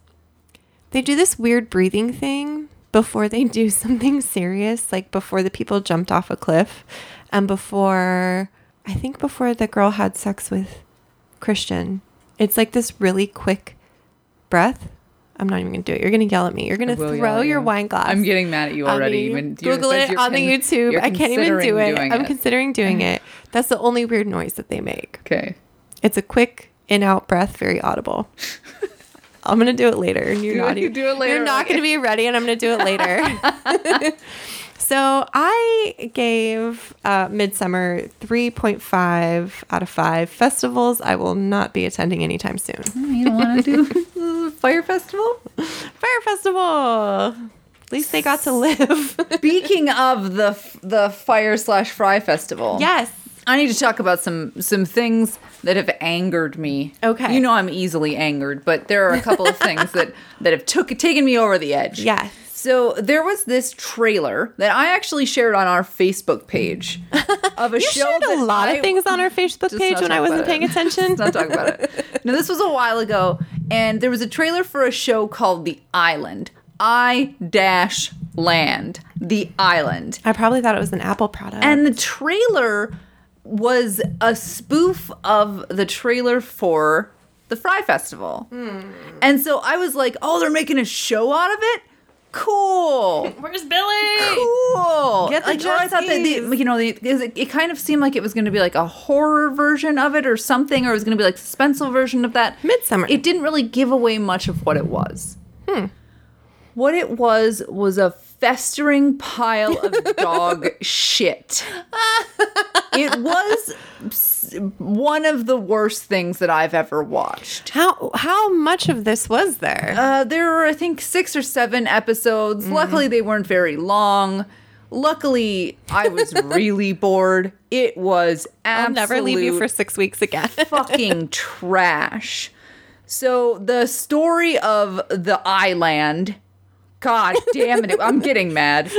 They do this weird breathing thing before they do something serious, like before the people jumped off a cliff and before the girl had sex with Christian. It's like this really quick breath. I'm not even going to do it. You're going to yell at me. You're going to throw your wine glass. I'm getting mad at you already. Google it on the YouTube. I can't even do it. I'm considering doing it. That's the only weird noise that they make. Okay. It's a quick in-out breath, very audible. I'm going to do it later. And you're not going to be ready, and I'm going to do it later. So I gave Midsommar 3.5 out of 5 festivals. I will not be attending anytime soon. You don't want to do Fire Festival? Fire Festival! At least they got to live. Speaking of the Fire/Fry Festival. Yes. I need to talk about some things that have angered me. Okay. I'm easily angered, but there are a couple of things that have taken me over the edge. Yes. So there was this trailer that I actually shared on our Facebook page of a show. You shared a lot of things on our Facebook page when I wasn't paying attention. Let's not talk about it. No, this was a while ago, and there was a trailer for a show called The Island. I-Land. The Island. I probably thought it was an Apple product. And the trailer was a spoof of the trailer for the Fry Festival. Mm. And so I was like, oh, they're making a show out of it? Cool. Where's Billy? Cool. Get the I thought that it kind of seemed like it was going to be like a horror version of it or something, or it was going to be like a suspenseful version of that. Midsommar. It didn't really give away much of what it was. What it was a festering pile of dog shit. It was one of the worst things that I've ever watched. How much of this was there? There were, I think, 6 or 7 episodes. Mm. Luckily, they weren't very long. Luckily, I was really bored. It was absolute... I'll never leave you for 6 weeks again. Fucking trash. So the story of the Island... God damn it. I'm getting mad.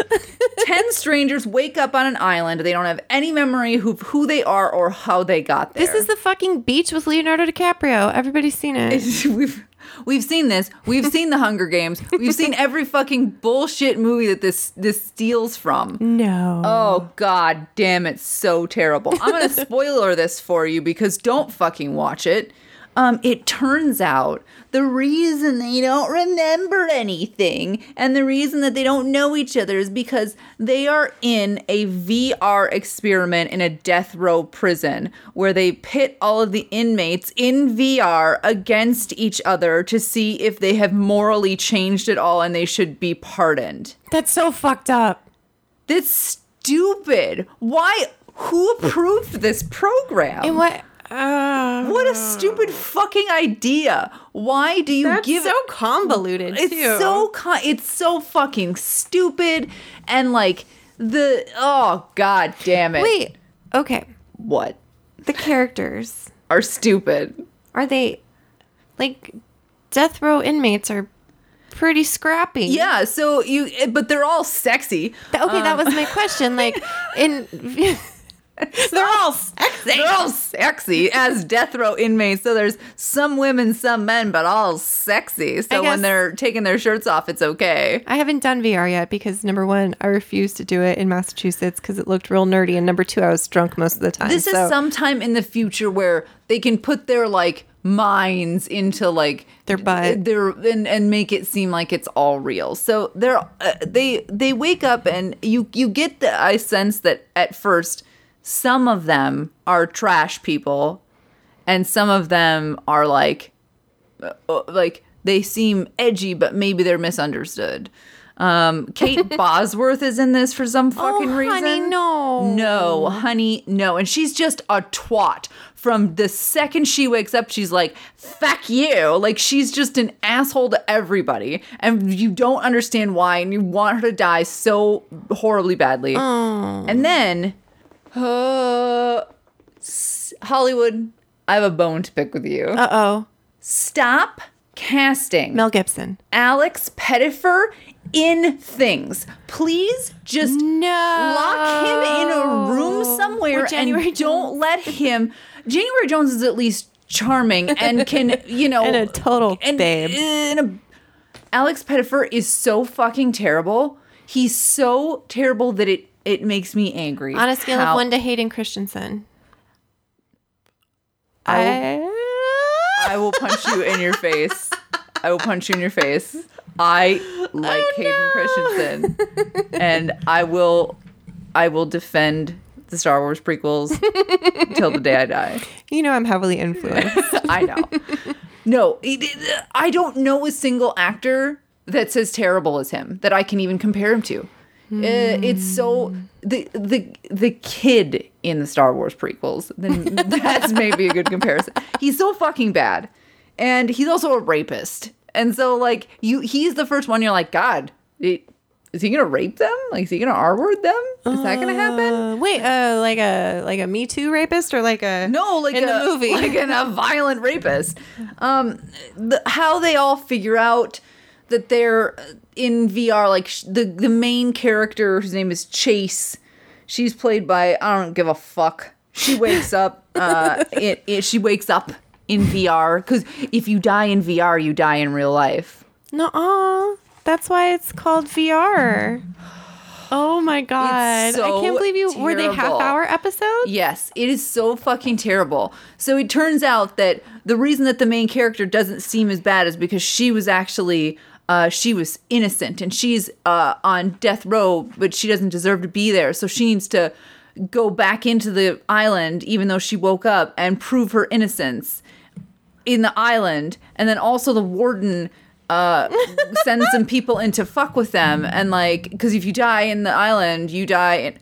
10 strangers wake up on an island. They don't have any memory of who they are or how they got there. This is the fucking Beach with Leonardo DiCaprio. Everybody's seen it. We've seen this. We've seen The Hunger Games. We've seen every fucking bullshit movie that this steals from. No. Oh, God damn it. So terrible. I'm going to spoiler this for you because don't fucking watch it. It turns out the reason they don't remember anything and the reason that they don't know each other is because they are in a VR experiment in a death row prison where they pit all of the inmates in VR against each other to see if they have morally changed at all and they should be pardoned. That's so fucked up. That's stupid. Why? Who approved this program? And what? What a stupid fucking idea. Why do you give... That's so convoluted, too. It's so fucking stupid. And, like, oh, god damn it. Wait. Okay. What? The characters... Are stupid. Are they... Like, death row inmates are pretty scrappy. Yeah, so but they're all sexy. Okay, that was my question. Like, in... They're all sexy. They're all sexy as death row inmates. So there's some women, some men, but all sexy. So when they're taking their shirts off, it's okay. I haven't done VR yet because, number one, I refused to do it in Massachusetts because it looked real nerdy. And number two, I was drunk most of the time. This is sometime in the future where they can put their, like, minds into, like, their butt and make it seem like it's all real. So they're they wake up and you get the I sense that at first... Some of them are trash people, and some of them are like they seem edgy, but maybe they're misunderstood. Kate Bosworth is in this for some fucking reason. Honey, no. No, honey, no. And she's just a twat. From the second she wakes up, she's like, fuck you. Like, she's just an asshole to everybody. And you don't understand why, and you want her to die so horribly badly. Oh. And then... Hollywood, I have a bone to pick with you. Uh-oh. Stop casting Mel Gibson, Alex Pettifer in things. Please just lock him in a room somewhere and don't let him. January Jones is at least charming and can, you know. And a total babe. Alex Pettifer is so fucking terrible. He's so terrible that it makes me angry. On a scale of 1 to Hayden Christensen. I will punch you in your face. I will punch you in your face. I like Hayden Christensen. And I will defend the Star Wars prequels until the day I die. You know I'm heavily influenced. I know. No, I don't know a single actor that's as terrible as him that I can even compare him to. It's so the kid in the Star Wars prequels. Then that's maybe a good comparison. He's so fucking bad, and he's also a rapist. And so like he's the first one. You're like, God, is he gonna rape them? Like, is he gonna R-word them? Is that gonna happen? Wait, like a Me Too rapist or like a no, like in a movie, like a violent rapist. How they all figure out that they're in VR, like the main character, whose name is Chase, she's played by, I don't give a fuck. She wakes up. She wakes up in VR because if you die in VR, you die in real life. Nuh-uh. That's why it's called VR. Oh my god! So I can't believe you. Terrible. Were they half-hour episodes? Yes, it is so fucking terrible. So it turns out that the reason that the main character doesn't seem as bad is because she was actually she was innocent and she's on death row, but she doesn't deserve to be there. So she needs to go back into the island, even though she woke up, and prove her innocence in the island. And then also the warden. Send some people in to fuck with them and like, because if you die in the island, you die.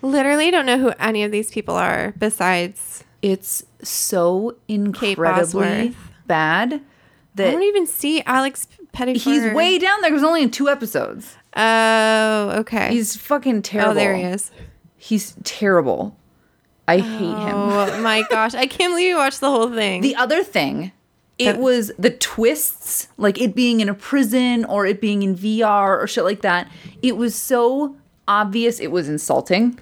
Literally don't know who any of these people are besides. It's so incredibly bad that I don't even see Alex Pettifer. He's way down there. It was only in 2 episodes. Oh, okay. He's fucking terrible. Oh, there he is. He's terrible. I hate him. Oh my gosh. I can't believe you watched the whole thing. The other thing. It was the twists, like it being in a prison or it being in VR or shit like that. It was so obvious. It was insulting.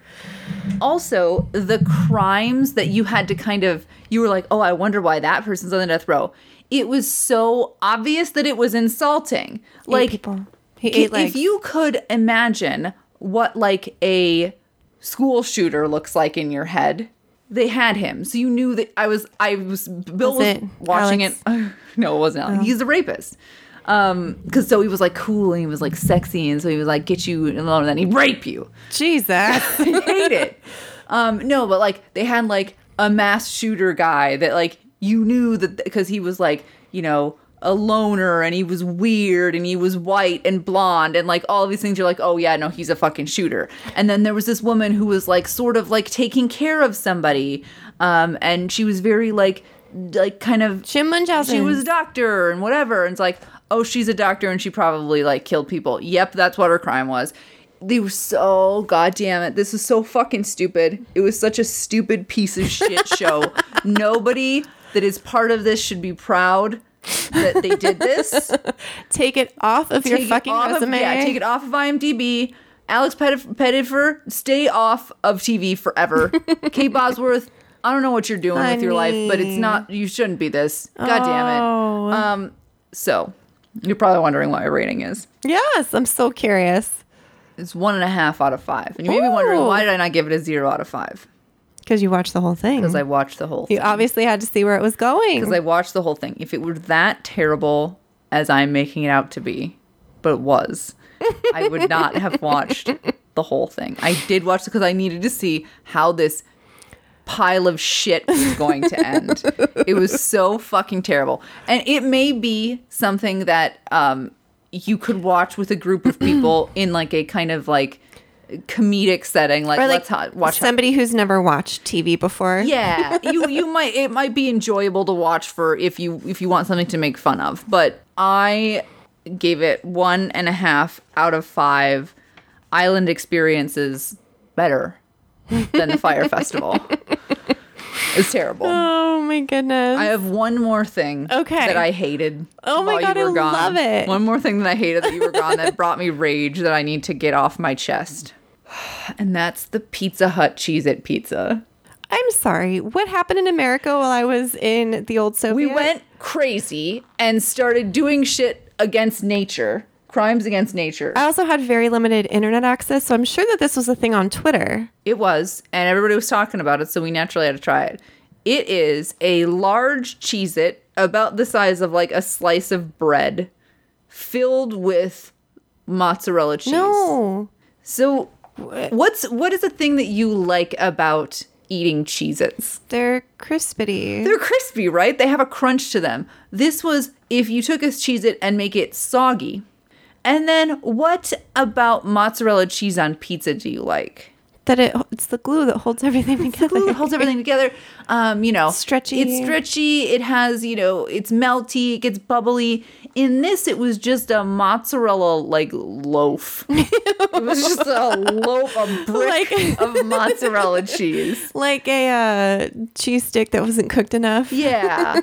Also, the crimes that you had to you were like, oh, I wonder why that person's on the death row. It was so obvious that it was insulting. Like, people. He ate legs. If you could imagine what like a school shooter looks like in your head. they had him. So you knew that I was Bill was watching Alex? It. No, it wasn't Alex. Oh. He's a rapist. Because so he was like cool and he was like sexy and so he was like get you and then he'd rape you. Jesus. I hate it. No, but like they had like a mass shooter guy that like you knew that because he was like, you know, a loner and he was weird and he was white and blonde and like all these things you're like, oh yeah, no, he's a fucking shooter. And then there was this woman who was like sort of like taking care of somebody and she was very like kind of Jim Munchausen. She was a doctor and whatever and it's like, oh, she's a doctor and she probably like killed people. Yep, that's what her crime was. They were so goddamn it. This was so fucking stupid. It was such a stupid piece of shit show. Nobody that is part of this should be proud that they did this. Take it off of your fucking resume. Yeah, take it off of IMDb. Alex Pettifer, stay off of TV forever. Kate Bosworth, I don't know what you're doing with your life, but it's not. You shouldn't be this. God damn it. So you're probably wondering what my rating is. Yes, I'm so curious. It's 1.5 out of 5, and you may be wondering why did I not give it a 0 out of 5? Because you watched the whole thing. Because I watched the whole thing. You obviously had to see where it was going. Because I watched the whole thing. If it were that terrible as I'm making it out to be, but it was, I would not have watched the whole thing. I did watch it because I needed to see how this pile of shit was going to end. It was so fucking terrible. And it may be something that you could watch with a group of people in like a kind of like comedic setting, like, or like let's watch somebody who's never watched TV before. Yeah, you might, it might be enjoyable to watch for if you want something to make fun of. But I gave it 1.5 out of 5. Island experiences better than the Fire Festival. It's terrible. Oh my goodness. I have one more thing that I hated. Oh my God, I love it. One more thing that I hated that you were gone that brought me rage that I need to get off my chest. And that's the Pizza Hut Cheez-It pizza. I'm sorry. What happened in America while I was in the old Soviet? We went crazy and started doing shit against nature. Crimes against nature. I also had very limited internet access, so I'm sure that this was a thing on Twitter. It was, and everybody was talking about it, so we naturally had to try it. It is a large Cheez-It about the size of like a slice of bread filled with mozzarella cheese. No. So what is the thing that you like about eating Cheez-Its? They're crispity. They're crispy, right? They have a crunch to them. This was if you took a Cheez-It and make it soggy. And then what about mozzarella cheese on pizza do you like? That it's the glue that holds everything together. The glue that holds everything together. You know, stretchy. It's stretchy. It has, you know, it's melty. It gets bubbly. In this, it was just a mozzarella like loaf. It was just a loaf, a brick of mozzarella cheese, like a cheese stick that wasn't cooked enough. Yeah,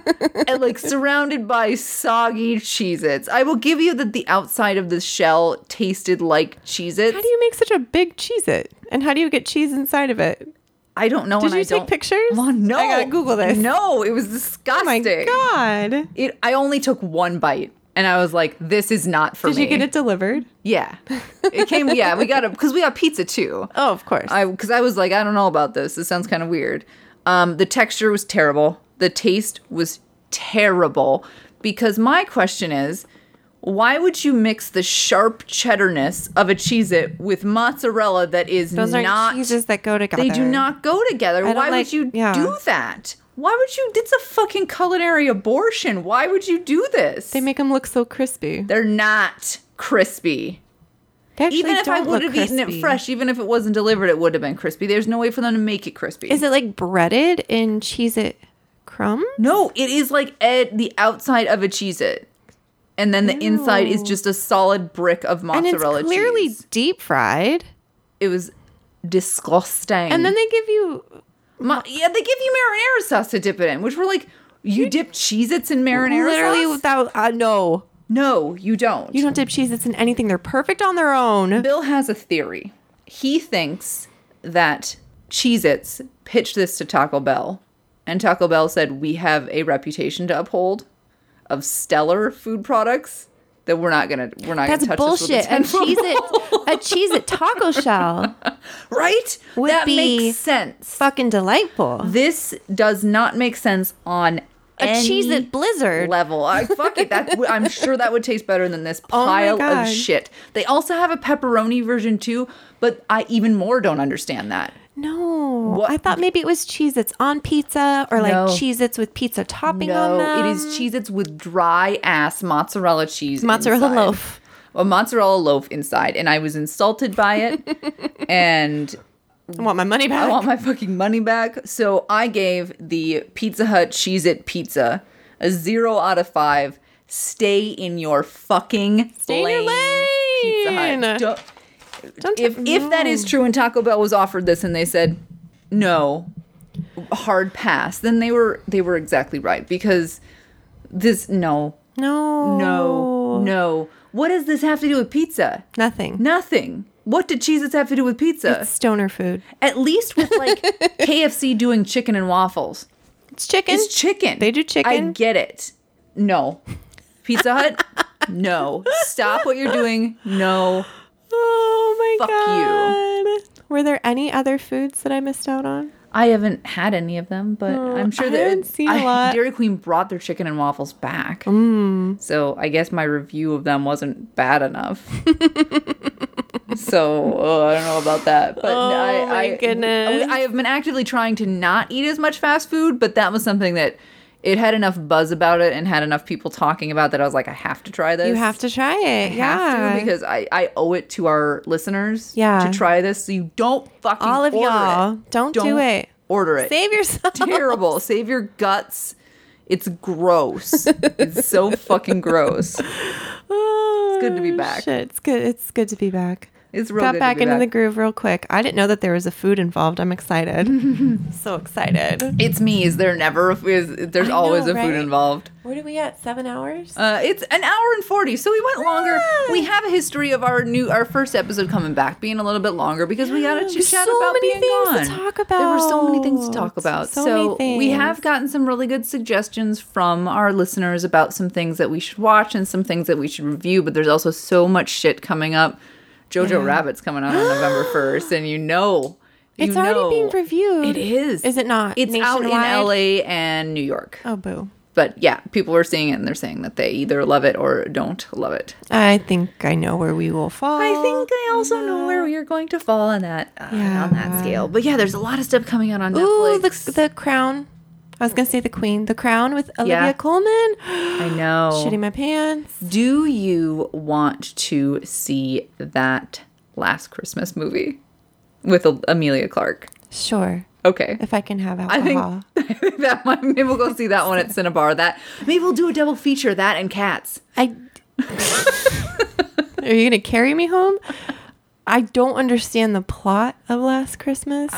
and like surrounded by soggy Cheez-Its. I will give you that the outside of the shell tasted like Cheez-Its. How do you make such a big Cheez-It? And how do you get cheese inside of it? I don't know. Did you take pictures? Well, no. I gotta Google this. No, it was disgusting. Oh my God. I only took one bite and I was like, this is not for me. Did you get it delivered? Yeah. It came, yeah, we got it because we got pizza too. Oh, of course. Because I was like, I don't know about this. This sounds kind of weird. The texture was terrible. The taste was terrible. Because my question is, why would you mix the sharp cheddarness of a Cheez-It with mozzarella that is not... Those aren't cheeses that go together. They do not go together. Why would you do that? Why would you... It's a fucking culinary abortion. Why would you do this? They make them look so crispy. They're not crispy. Even if I would have eaten it fresh, even if it wasn't delivered, it would have been crispy. There's no way for them to make it crispy. Is it like breaded in Cheez-It crumbs? No, it is like the outside of a Cheez-It. And then the inside is just a solid brick of mozzarella cheese. And it's clearly deep fried. It was disgusting. And then they give you... they give you marinara sauce to dip it in, which were like, you dip Cheez-Its in marinara sauce? Literally without... no. No, you don't. You don't dip Cheez-Its in anything. They're perfect on their own. Bill has a theory. He thinks that Cheez-Its pitched this to Taco Bell. And Taco Bell said, we have a reputation to uphold of stellar food products that we're not gonna touch bullshit. This with a Cheez-It taco shell, right? That makes sense. Fucking delightful. This does not make sense on a Cheez-It blizzard level. Fuck it. I'm sure that would taste better than this pile of shit. They also have a pepperoni version too, but I even more don't understand that. No, what? I thought maybe it was Cheez-Its on pizza or like Cheez-Its with pizza topping on them. No, it is Cheez-Its with dry ass mozzarella cheese inside. Loaf. A mozzarella loaf inside. And I was insulted by it. And I want my money back. I want my fucking money back. So I gave the Pizza Hut Cheez-It pizza a 0 out of 5. Stay in your fucking lane. Pizza Hut. If that is true and Taco Bell was offered this and they said no, hard pass, then they were exactly right, because this no. What does this have to do with pizza? Nothing. What did Cheez-Its have to do with pizza? It's stoner food. At least with like KFC doing chicken and waffles. It's chicken. They do chicken. I get it. No. Pizza Hut? No. Stop what you're doing. No. Oh my God. Fuck you. Were there any other foods that I missed out on? I haven't had any of them, but I'm sure that I haven't seen a lot. Dairy Queen brought their chicken and waffles back. So I guess my review of them wasn't bad enough. So I don't know about that. But my goodness. I have been actively trying to not eat as much fast food, but that was something that it had enough buzz about it and had enough people talking about that I was like, I have to try this. You have to try it. I have to because I owe it to our listeners to try this. So you don't fucking order it. All of y'all, don't do it. Order it. Save yourself. Terrible. Save your guts. It's gross. It's so fucking gross. It's good to be back. Shit, it's good to be back. It's real. Got back into the groove real quick. I didn't know that there was a food involved. I'm excited. So excited. It's me. Is there never? There's always a food involved. What are we at? 7 hours? It's 1 hour and 40. So we went longer. Yeah. We have a history of our first episode coming back being a little bit longer because we got to chat about being gone. There were so many things to talk about. So we have gotten some really good suggestions from our listeners about some things that we should watch and some things that we should review. But there's also so much shit coming up. Jojo Rabbit's coming out on November 1st, and you know, already being reviewed. It is. Is it not? It's nationwide? Out in LA and New York. Oh, boo. But yeah, people are seeing it, and they're saying that they either love it or don't love it. I think I know where we will fall. I think I also know where we are going to fall on that on that scale. But yeah, there's a lot of stuff coming out on Netflix. Ooh, the Crown. I was going to say The Queen. The Crown with Olivia Colman. I know. Shitting my pants. Do you want to see that last Christmas movie with Amelia Clarke? Sure. Okay. If I can have alcohol. I think that one. Maybe we'll go see that one at Cinnabar. Maybe we'll do a double feature, that and Cats. Are you going to carry me home? I don't understand the plot of Last Christmas.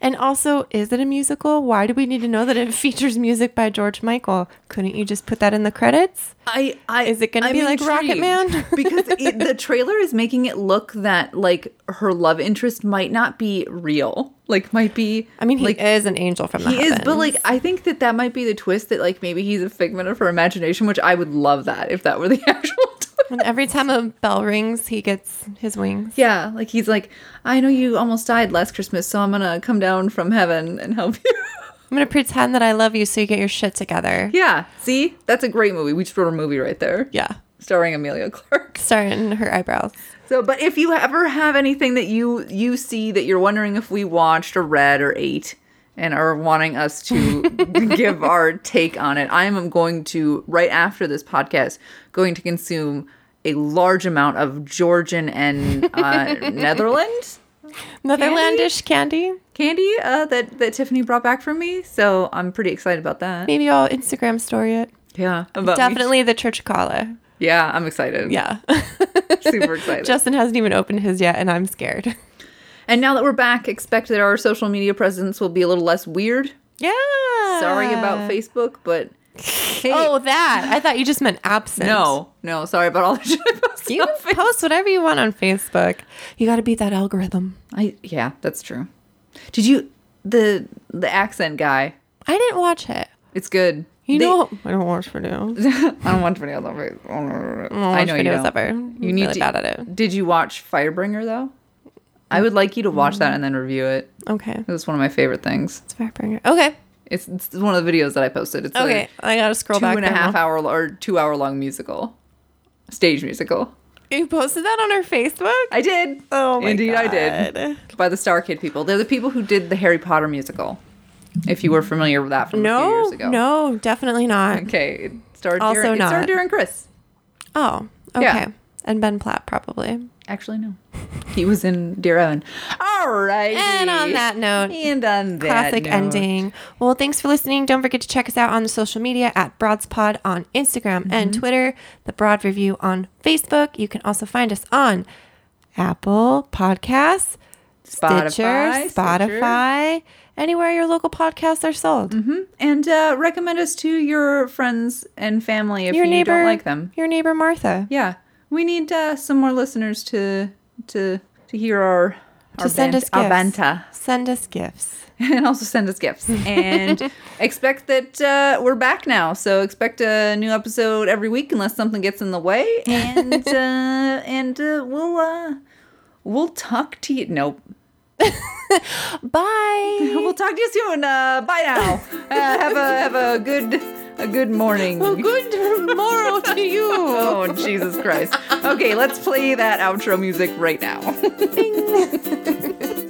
And also, is it a musical? Why do we need to know that it features music by George Michael? Couldn't you just put that in the credits? Is it going to be like Rocket Man? Because the trailer is making it look that like her love interest might not be real. Like might be. I mean, he is an angel from the heavens. He is, but like I think that might be the twist, that like maybe he's a figment of her imagination, which I would love that if that were the actual twist. And every time a bell rings, he gets his wings. Yeah, like he's like, I know you almost died last Christmas, so I'm going to come down from heaven and help you. I'm going to pretend that I love you so you get your shit together. Yeah, see? That's a great movie. We just wrote a movie right there. Yeah. Starring Amelia Clarke. Starring her eyebrows. So, but if you ever have anything that you see that you're wondering if we watched or read or ate and are wanting us to give our take on it, I am going to, right after this podcast, going to consume a large amount of Georgian and Netherlandish candy that Tiffany brought back for me. So I'm pretty excited about that. Maybe I'll Instagram story it. Yeah, definitely the churchkala. Yeah, I'm excited. Yeah, super excited. Justin hasn't even opened his yet, and I'm scared. And now that we're back, expect that our social media presence will be a little less weird. Yeah. Sorry about Facebook, but. Hey. Oh, that. I thought you just meant absent. No. Sorry about all the shit I posted. You can post whatever you want on Facebook. You got to beat that algorithm. Yeah, that's true. Did you the accent guy? I didn't watch it. It's good. I don't watch videos. I don't watch videos ever. I know you don't. You need really to. Bad at it. Did you watch Firebringer though? I would like you to watch that and then review it. Okay. It was one of my favorite things. It's Firebringer. Okay. It's one of the videos that I posted. It's okay. I gotta scroll back. 2.5 hour or 2 hour long musical, stage musical. You posted that on our Facebook? I did. Oh my God. Indeed, I did. By the Star Kid people. They're the people who did the Harry Potter musical. If you were familiar with that from a few years ago. No, definitely not. Okay. It starred Darren Criss. Oh, okay. Yeah. And Ben Platt, probably. Actually, no. He was in Dear Evan. All right. And on that note. Classic ending. Well, thanks for listening. Don't forget to check us out on the social media at BroadsPod on Instagram and Twitter. The Broad Review on Facebook. You can also find us on Apple Podcasts, Spotify. Anywhere your local podcasts are sold. And recommend us to your friends and family if you don't like them. Your neighbor Martha. Yeah. We need some more listeners to hear our banter. Send us gifts. And also send us gifts. And expect that we're back now. So expect a new episode every week unless something gets in the way. And we'll talk to you. Nope. Bye. We'll talk to you soon. Bye now. Have a good morning. Well, good morrow to you. Oh, Jesus Christ. Okay, let's play that outro music right now. Ding.